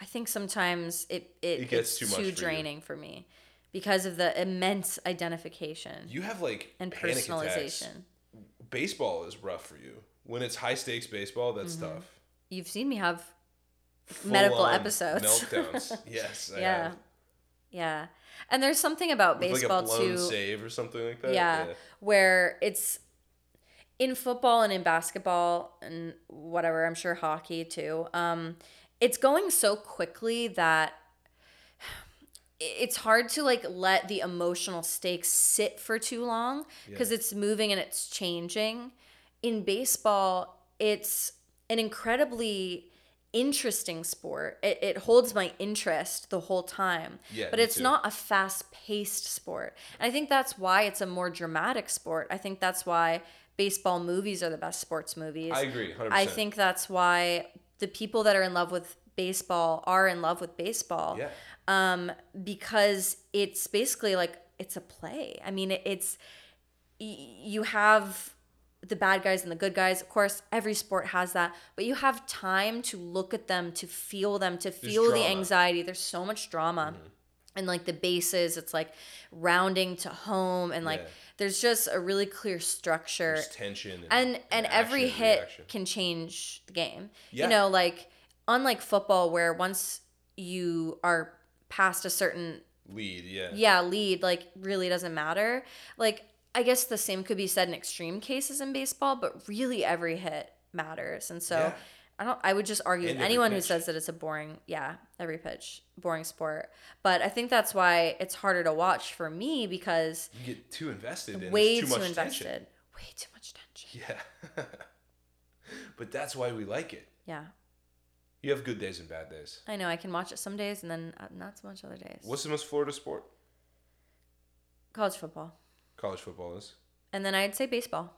I think sometimes it's too draining for me because of the immense identification. You have and personalization. Attacks. Baseball is rough for you. When it's high stakes baseball, that's tough. You've seen me have full medical episodes. Meltdowns. Yes. I have. Yeah. And there's something about baseball too. Like a blown save or something like that. Yeah. Where it's in football and in basketball and whatever, I'm sure hockey too, it's going so quickly that it's hard to like let the emotional stakes sit for too long because it's moving and it's changing. In baseball, it's an incredibly interesting sport. It holds my interest the whole time, but it's not a fast-paced sport. And I think that's why it's a more dramatic sport. I think that's why baseball movies are the best sports movies. I agree, 100%. I think that's why the people that are in love with baseball are in love with baseball. Yeah. Because it's basically like, it's a play. I mean, it's, you have the bad guys and the good guys. Of course, every sport has that, but you have time to look at them, to feel them, to feel the anxiety. There's so much drama. Mm-hmm. And like the bases, it's like rounding to home, and like there's just a really clear structure. There's tension. And action, every hit reaction can change the game. Yeah. You know, like unlike football where once you are past a certain lead, lead, like really doesn't matter. Like I guess the same could be said in extreme cases in baseball, but really every hit matters. And so I would just argue with anyone who says that it's a boring, every pitch, boring sport. But I think that's why it's harder to watch for me, because you get too invested in way too much invested. Tension. Way too much tension. Yeah. But that's why we like it. Yeah. You have good days and bad days. I know. I can watch it some days and then not so much other days. What's the most Florida sport? College football. College football is. And then I'd say baseball.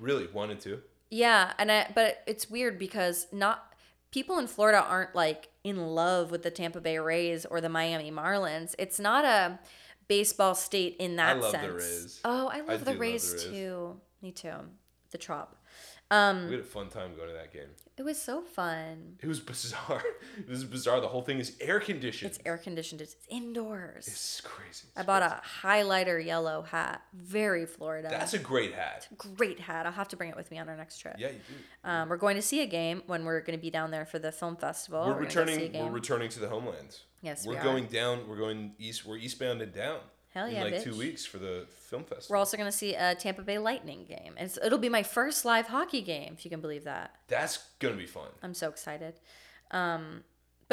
Really? 1 and 2? Yeah, but it's weird because not people in Florida aren't like in love with the Tampa Bay Rays or the Miami Marlins. It's not a baseball state in that sense. I love the Rays. Oh, I love the Rays too. Me too. The Trop. We had a fun time going to that game. It was so fun. It was bizarre. The whole thing is air conditioned. It's air conditioned. It's indoors. It's crazy. I bought a highlighter yellow hat. Very Florida. That's a great hat. It's a great hat. I'll have to bring it with me on our next trip. Yeah, you do. We're going to see a game when we're going to be down there for the film festival. We're returning to the homelands. Yes, we are. We're going east. We're eastbound and down. Hell yeah, in 2 weeks for the film festival. We're also going to see a Tampa Bay Lightning game. It'll be my first live hockey game, if you can believe that. That's going to be fun. I'm so excited. But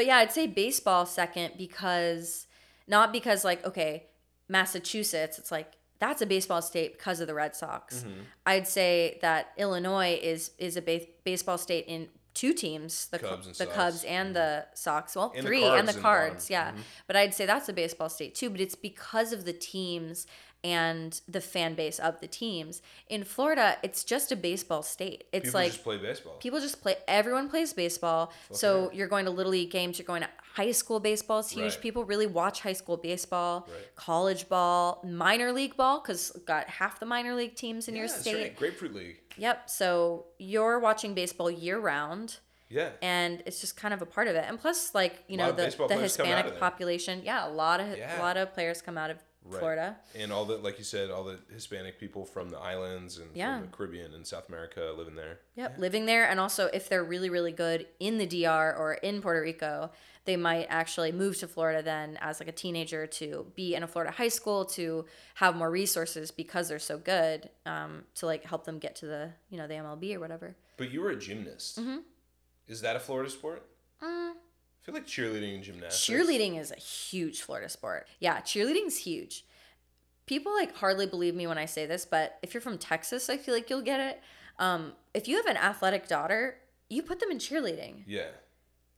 yeah, I'd say baseball second because like, okay, Massachusetts, it's like, that's a baseball state because of the Red Sox. Mm-hmm. I'd say that Illinois is a baseball state in 2 teams, the Cubs and the Sox. Well, 3 and the Cards, yeah. Mm-hmm. But I'd say that's a baseball state too, but it's because of the teams and the fan base of the teams. In Florida, it's just a baseball state. It's people like just play baseball. Everyone plays baseball. So you're going to Little League games, you're going to high school baseball is huge. Right. People really watch high school baseball, college ball, minor league ball, because got half the minor league teams in your state. That's right. Grapefruit League. Yep. So you're watching baseball year round. Yeah. And it's just kind of a part of it. And plus, like, you know, the Hispanic population. Yeah, a lot of players come out of Florida. And all the, like you said, all the Hispanic people from the islands and from the Caribbean and South America living there. Yep, living there. And also, if they're really, really good in the DR or in Puerto Rico, they might actually move to Florida then as like a teenager to be in a Florida high school, to have more resources because they're so good, to like help them get to the, you know, the MLB or whatever. But you were a gymnast. Mm-hmm. Is that a Florida sport? I feel like cheerleading and gymnastics. Cheerleading is a huge Florida sport. Yeah, cheerleading's huge. People like hardly believe me when I say this, but if you're from Texas, I feel like you'll get it. If you have an athletic daughter, you put them in cheerleading. Yeah.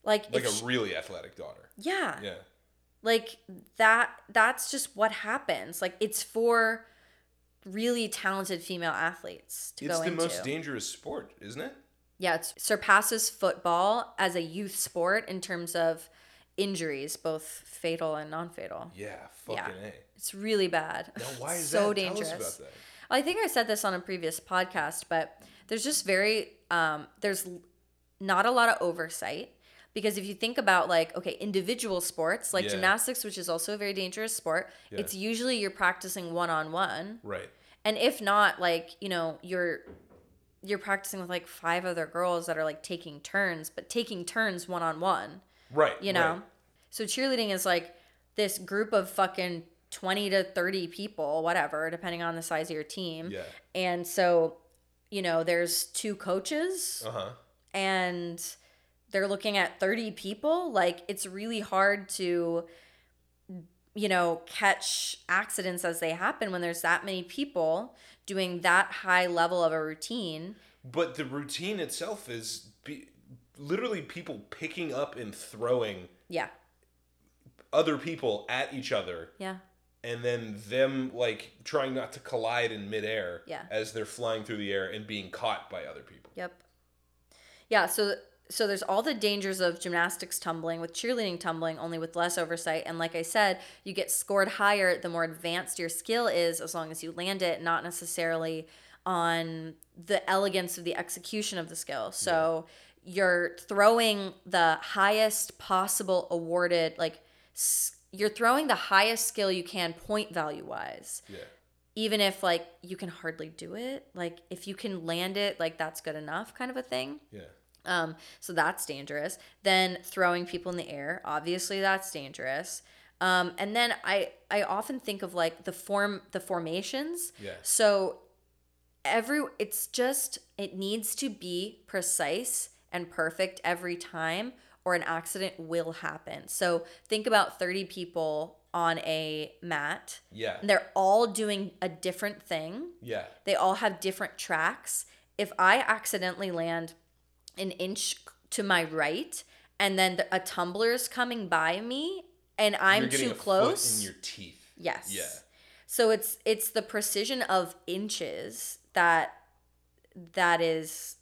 Like a really athletic daughter. Yeah. Yeah. Like that's just what happens. Like it's for really talented female athletes to go into. It's the most dangerous sport, isn't it? Yeah, it surpasses football as a youth sport in terms of injuries, both fatal and non-fatal. Yeah, fucking A. It's really bad. Now, why is so that? Dangerous. Tell us about that. I think I said this on a previous podcast, but there's just there's not a lot of oversight. Because if you think about like, okay, individual sports, like gymnastics, which is also a very dangerous sport, it's usually you're practicing one-on-one. Right. And if not, like, you know, you're practicing with like 5 other girls that are like taking turns one-on-one. Right. You know? Right. So cheerleading is like this group of fucking 20 to 30 people, whatever, depending on the size of your team. Yeah. And so you know, there's two coaches and they're looking at 30 people. Like, it's really hard to, you know, catch accidents as they happen when there's that many people doing that high level of a routine. But the routine itself is literally people picking up and throwing other people at each other. Yeah. And then them, like, trying not to collide in midair as they're flying through the air and being caught by other people. Yep. Yeah, so there's all the dangers of gymnastics tumbling with cheerleading tumbling, only with less oversight. And like I said, you get scored higher the more advanced your skill is, as long as you land it, not necessarily on the elegance of the execution of the skill. So you're throwing the highest possible awarded, like, you're throwing the highest skill you can point value-wise. Yeah. Even if, like, you can hardly do it. Like, if you can land it, like, that's good enough kind of a thing. Yeah. So that's dangerous. Then throwing people in the air, obviously that's dangerous. And then I often think of, like, the formations. Yeah. So it needs to be precise and perfect every time, or an accident will happen. So think about 30 people on a mat. Yeah. And they're all doing a different thing. Yeah. They all have different tracks. If I accidentally land an inch to my right, and then a tumbler is coming by me, and I'm too close. You're getting a foot in your teeth. Yes. Yeah. So it's the precision of inches that is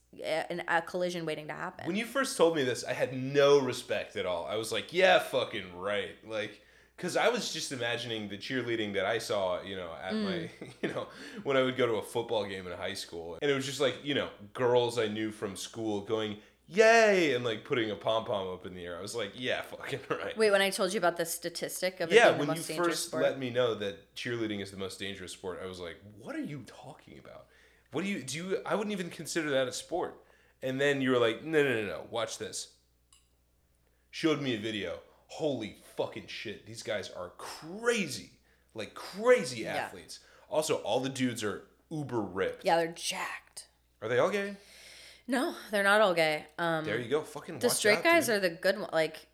a collision waiting to happen. When you first told me this, I had no respect at all. I was like, yeah, fucking right. Like, because I was just imagining the cheerleading that I saw, you know, at my, you know, when I would go to a football game in high school. And it was just like, you know, girls I knew from school going, yay, and like putting a pom-pom up in the air. I was like, yeah, fucking right. Wait, when I told you about the statistic of it being the most dangerous sport? Yeah, when you first let me know that cheerleading is the most dangerous sport, I was like, what are you talking about? What do you, I wouldn't even consider that a sport. And then you were like, no, watch this. Showed me a video. Holy fucking shit, these guys are crazy. Like, crazy athletes. Yeah. Also, all the dudes are uber ripped. Yeah, they're jacked. Are they all gay? No, they're not all gay. There you go. Fucking watch out, dude. The straight guys are the good ones. Like,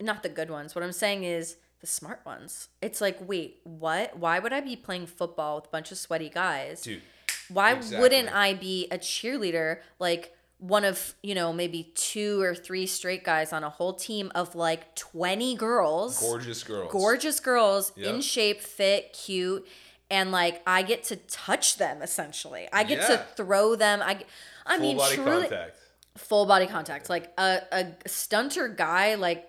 not the good ones. What I'm saying is the smart ones. It's like, wait, what? Why would I be playing football with a bunch of sweaty guys? Dude. Why wouldn't I be a cheerleader, like one of, you know, maybe 2 or 3 straight guys on a whole team of like 20 girls. Gorgeous girls, in shape, fit, cute. And like, I get to touch them, essentially. I get to throw them. I mean, full body contact. Like a stunter guy, like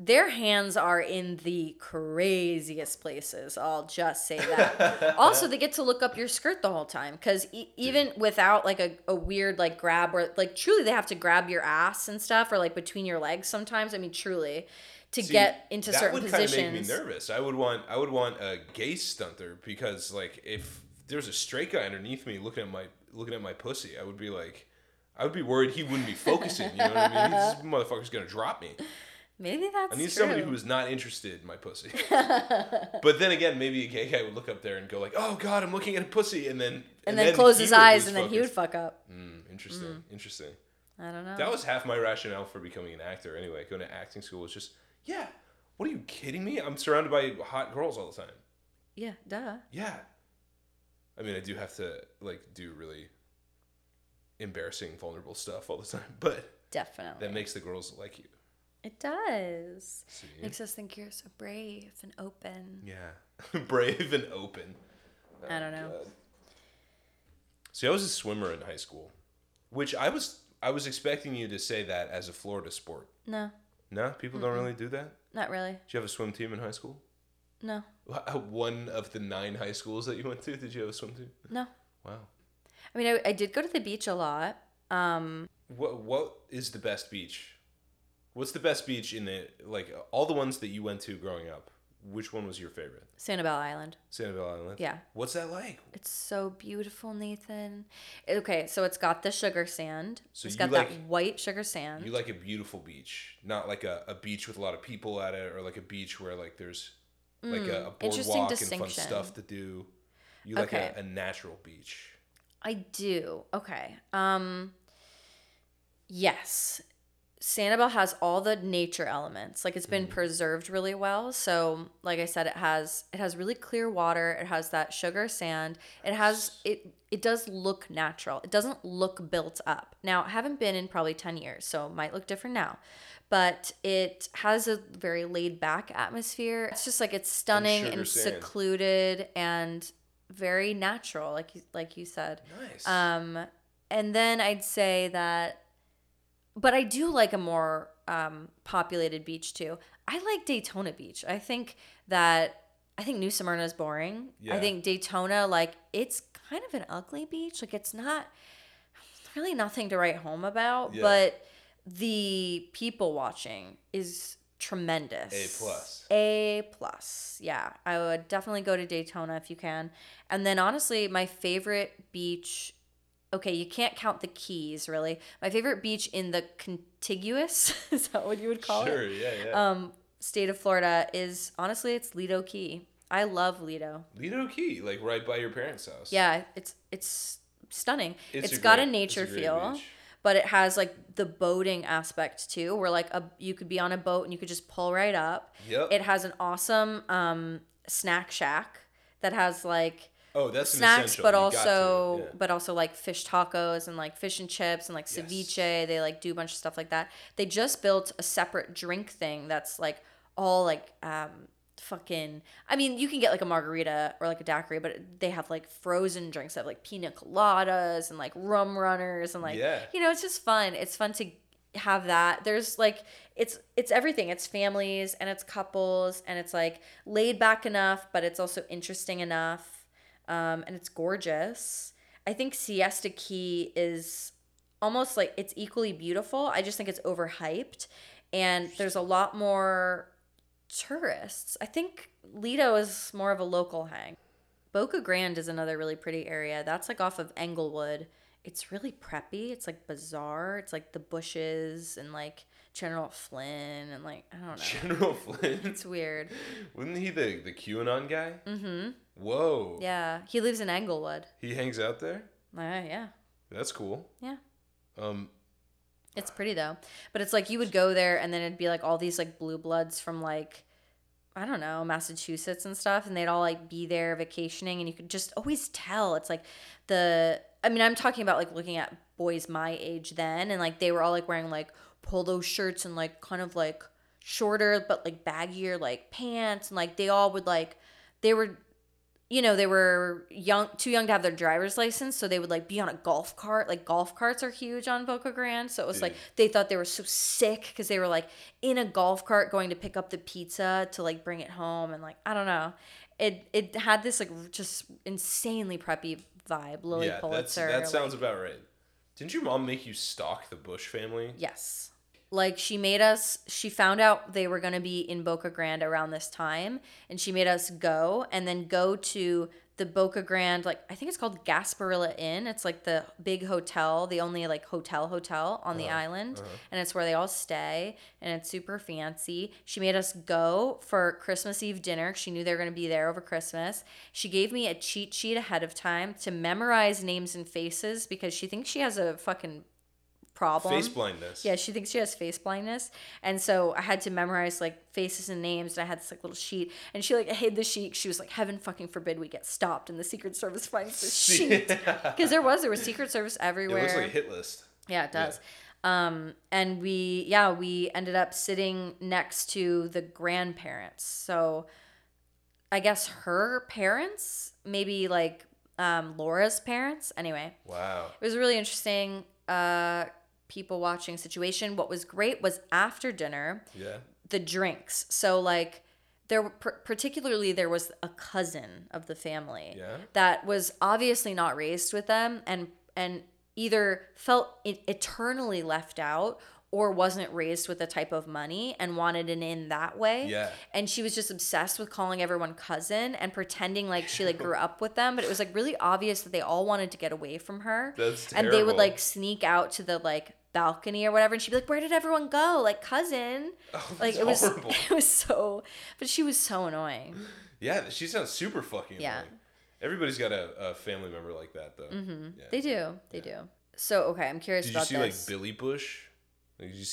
their hands are in the craziest places. I'll just say that. Also, they get to look up your skirt the whole time. Because even without like a weird like grab, or like truly they have to grab your ass and stuff, or like between your legs sometimes. I mean, truly, to get into certain positions. That would kind of make me nervous. I would want a gay stunter, because like if there's a straight guy underneath me looking at my pussy, I would be worried he wouldn't be focusing. You know what I mean? This motherfucker's gonna drop me. Maybe that's true. I need somebody who is not interested in my pussy. But then again, maybe a gay guy would look up there and go like, "Oh God, I'm looking at a pussy," and then close his eyes, and then he would fuck up. Interesting. I don't know. That was half my rationale for becoming an actor. Anyway, going to acting school was just, what are you kidding me? I'm surrounded by hot girls all the time. Yeah, duh. Yeah. I mean, I do have to like do really embarrassing, vulnerable stuff all the time, but definitely that makes the girls like you. It does. See? Makes us think you're so brave and open. Yeah. Brave and open. Oh, I don't know. God. See, I was a swimmer in high school, which I was expecting you to say that as a Florida sport. No. No? People don't really do that? Not really. Did you have a swim team in high school? No. One of the 9 high schools that you went to, did you have a swim team? No. Wow. I mean, I did go to the beach a lot. What is the best beach? What's the best beach in the, like, all the ones that you went to growing up? Which one was your favorite? Sanibel Island? Yeah. What's that like? It's so beautiful, Nathan. Okay, so it's got the sugar sand. So it's got that white sugar sand. You like a beautiful beach, not like a beach with a lot of people at it, or like a beach where like there's like a boardwalk and fun stuff to do. You like a natural beach. I do. Okay. Yes. Sanibel has all the nature elements. Like, it's been preserved really well. So, like I said, it has really clear water. It has that sugar sand. It has it does look natural. It doesn't look built up. Now, I haven't been in probably 10 years, so it might look different now. But it has a very laid back atmosphere. It's just like it's stunning and secluded and very natural, like you said. Nice. And then I'd say that. But I do like a more populated beach too. I like Daytona Beach. I think New Smyrna is boring. Yeah. I think Daytona, like, it's kind of an ugly beach. Like, it's not really nothing to write home about. Yeah. But the people watching is tremendous. A plus. Yeah, I would definitely go to Daytona if you can. And then honestly, my favorite beach. Okay, you can't count the Keys, really. My favorite beach in the contiguous, is that what you would call it? Sure, yeah. State of Florida is, honestly, it's Lido Key. I love Lido. Lido Key, like right by your parents' house. Yeah, it's stunning. It's got a nature feel, but it has like the boating aspect too, where like you could be on a boat and you could just pull right up. Yep. It has an awesome snack shack that has like... Oh, that's snacks, but also, yeah. But also like fish tacos and like fish and chips and like ceviche. Yes. They like do a bunch of stuff like that. They just built a separate drink thing that's like all like fucking. I mean, you can get like a margarita or like a daiquiri, but they have like frozen drinks that have like pina coladas and like rum runners and like it's just fun. It's fun to have that. There's like it's everything. It's families and it's couples and it's like laid back enough, but it's also interesting enough. And it's gorgeous. I think Siesta Key is almost like it's equally beautiful. I just think it's overhyped. And there's a lot more tourists. I think Lido is more of a local hang. Boca Grande is another really pretty area. That's like off of Englewood. It's really preppy. It's like bizarre. It's like the Bushes and like General Flynn and like, I don't know. General Flynn? It's weird. Wasn't he the QAnon guy? Mm-hmm. Whoa. Yeah. He lives in Englewood. He hangs out there? Yeah. That's cool. Yeah. It's pretty though. But it's like you would go there and then it'd be like all these like blue bloods from like, I don't know, Massachusetts and stuff. And they'd all like be there vacationing and you could just always tell. It's like I'm talking about like looking at boys my age then. And like they were all like wearing like polo shirts and like kind of like shorter but like baggier like pants. And like they all would like, they were... You know, they were too young to have their driver's license, so they would, like, be on a golf cart. Like, golf carts are huge on Boca Grande, so it was, Dude. Like, they thought they were so sick because they were, like, in a golf cart going to pick up the pizza to, like, bring it home and, like, I don't know. It had this, like, just insanely preppy vibe, Lily Pulitzer. Yeah, that sounds like, about right. Didn't your mom make you stalk the Bush family? Yes. Like, she found out they were going to be in Boca Grande around this time, and she made us go to the Boca Grande, like, I think it's called Gasparilla Inn. It's, like, the big hotel, the only, like, hotel on the island, and it's where they all stay, and it's super fancy. She made us go for Christmas Eve dinner. She knew they were going to be there over Christmas. She gave me a cheat sheet ahead of time to memorize names and faces because she thinks she has a fucking... problem. Face blindness. Yeah, she thinks she has face blindness. And so I had to memorize like faces and names, and I had this like little sheet, and she like hid the sheet. She was like, heaven fucking forbid we get stopped and the Secret Service finds this sheet. Because there was Secret Service everywhere. It looks like a hit list. Yeah, it does. Yeah. And we ended up sitting next to the grandparents. So I guess her parents, maybe like Laura's parents. Anyway. Wow. It was really interesting. People watching situation. What was great was after dinner, the drinks. So like there was a cousin of the family that was obviously not raised with them and either felt eternally left out or wasn't raised with a type of money and wanted an in that way. Yeah. And she was just obsessed with calling everyone cousin and pretending like she like grew up with them. But it was like really obvious that they all wanted to get away from her. That's terrible. And they would like sneak out to the like balcony or whatever. And she'd be like, where did everyone go? Like cousin. Oh, that's like horrible. It was so, but she was so annoying. Yeah. She sounds super fucking annoying. Everybody's got a family member like that, though. Mm-hmm. Yeah. They do. They do. So, okay, I'm curious about this. Did you see, like, Billy Bush? Like, did you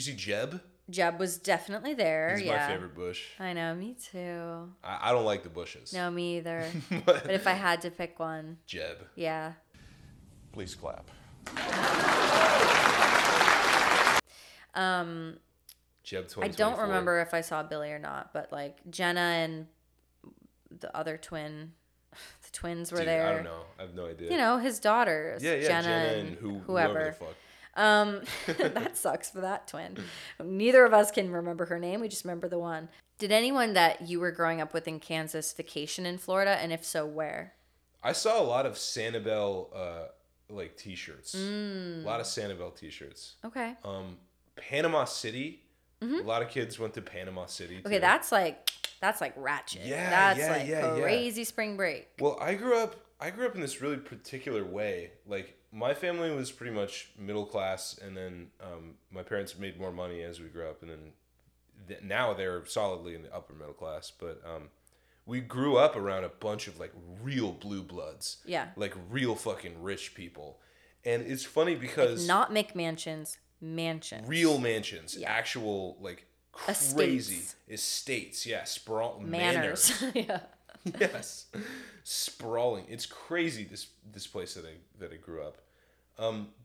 see Jeb? Jeb was definitely there. He's my favorite Bush. I know, me too. I don't like the Bushes. No, me either. But if I had to pick one. Jeb. Yeah. Please clap. Jeb 2024. I don't remember if I saw Billy or not, but, like, Jenna and the other twin... The twins were there. I don't know. I have no idea. You know, his daughters. Yeah, Jenna and whoever the fuck. That sucks for that twin. Neither of us can remember her name. We just remember the one. Did anyone that you were growing up with in Kansas vacation in Florida? And if so, where? I saw a lot of Sanibel, like, t-shirts. Mm. A lot of Sanibel t-shirts. Okay. Panama City. Mm-hmm. A lot of kids went to Panama City. Okay, too. That's like ratchet. Yeah, that's crazy spring break. Well, I grew up in this really particular way. Like, my family was pretty much middle class, and then my parents made more money as we grew up, and then now they're solidly in the upper middle class. But we grew up around a bunch of, like, real blue bloods. Yeah. Like, real fucking rich people. And it's funny because... Like, not McMansions, mansions. Real mansions. Yeah. Actual, like... Crazy estates, yeah, sprawling manors, yeah, yes, sprawling. It's crazy this place that I grew up.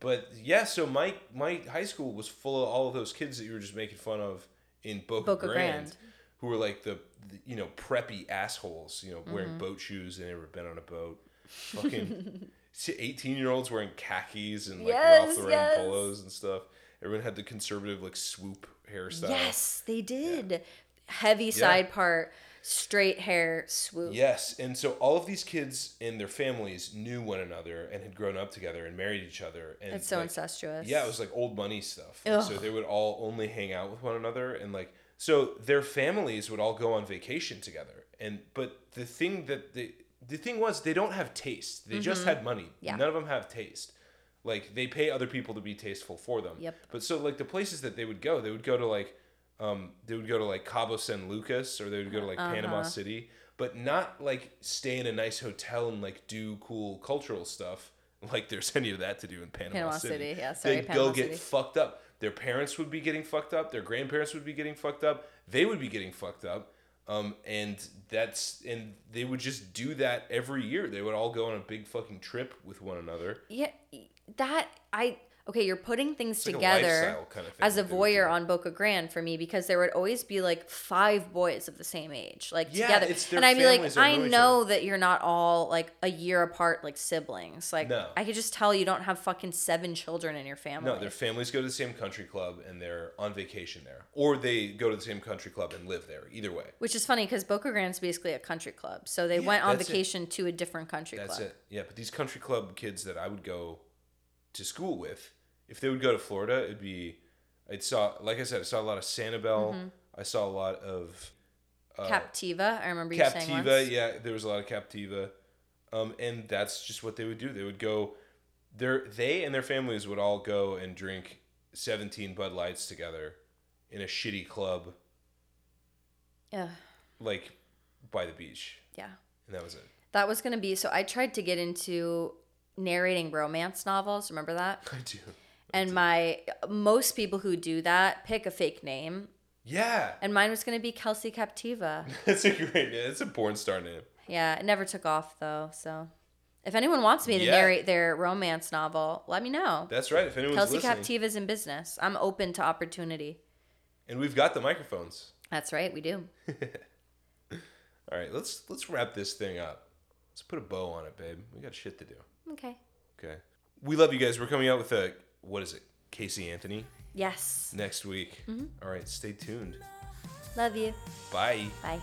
But yeah, so my high school was full of all of those kids that you were just making fun of in Boca Grande, who were like the you know, preppy assholes, you know, wearing boat shoes. They never been on a boat. Fucking 18-year-olds wearing khakis and, like, Ralph Lauren polos and stuff. Everyone had the conservative, like, swoop hairstyle. Yes, they did. Yeah. Heavy side part, straight hair, swoop. Yes, and so all of these kids and their families knew one another and had grown up together and married each other. And it's so, like, incestuous. Yeah, it was like old money stuff. Like, so they would all only hang out with one another, and, like, so their families would all go on vacation together. And but the thing was, they don't have taste. They just had money. Yeah. None of them have taste. Like, they pay other people to be tasteful for them. Yep. But so, like, the places that they would go to, like, Cabo San Lucas, or they would go to, like, Panama City, but not, like, stay in a nice hotel and, like, do cool cultural stuff. Like, there's any of that to do in Panama City. Yeah, sorry, they'd go get fucked up. Their parents would be getting fucked up. Their grandparents would be getting fucked up. They would be getting fucked up. And they would just do that every year. They would all go on a big fucking trip with one another. Yeah, you're putting things together, like, a kind of thing, as a voyeur on Boca Grande for me, because there would always be, like, 5 boys of the same age, like, together. It's their families. And I'd be like, I know that you're not all, like, a year apart, like, siblings. Like, no. I could just tell you don't have fucking 7 children in your family. No, their families go to the same country club and they're on vacation there, or they go to the same country club and live there. Either way. Which is funny because Boca Grande's basically a country club, so they went on vacation to a different country club. That's it. Yeah, but these country club kids that I would go to school with, if they would go to Florida, I saw a lot of Sanibel. I saw a lot of Captiva. I remember you saying once. Captiva, yeah, there was a lot of Captiva, and that's just what they would do. They would go, they and their families would all go and drink 17 Bud Lights together in a shitty club, like, by the beach. Yeah, and that was it. That was gonna be so. I tried to get into narrating romance novels. Remember that? I do. And most people who do that pick a fake name. Yeah. And mine was going to be Kelsey Captiva. That's a great name. It's a porn star name. Yeah. It never took off, though. So if anyone wants me to narrate their romance novel, let me know. That's right. If anyone's listening. Kelsey Captiva's in business. I'm open to opportunity. And we've got the microphones. That's right. We do. All right. Let's wrap this thing up. Let's put a bow on it, babe. We got shit to do. Okay. We love you guys. We're coming out with Casey Anthony? Yes. Next week. All right, stay tuned. Love you. Bye.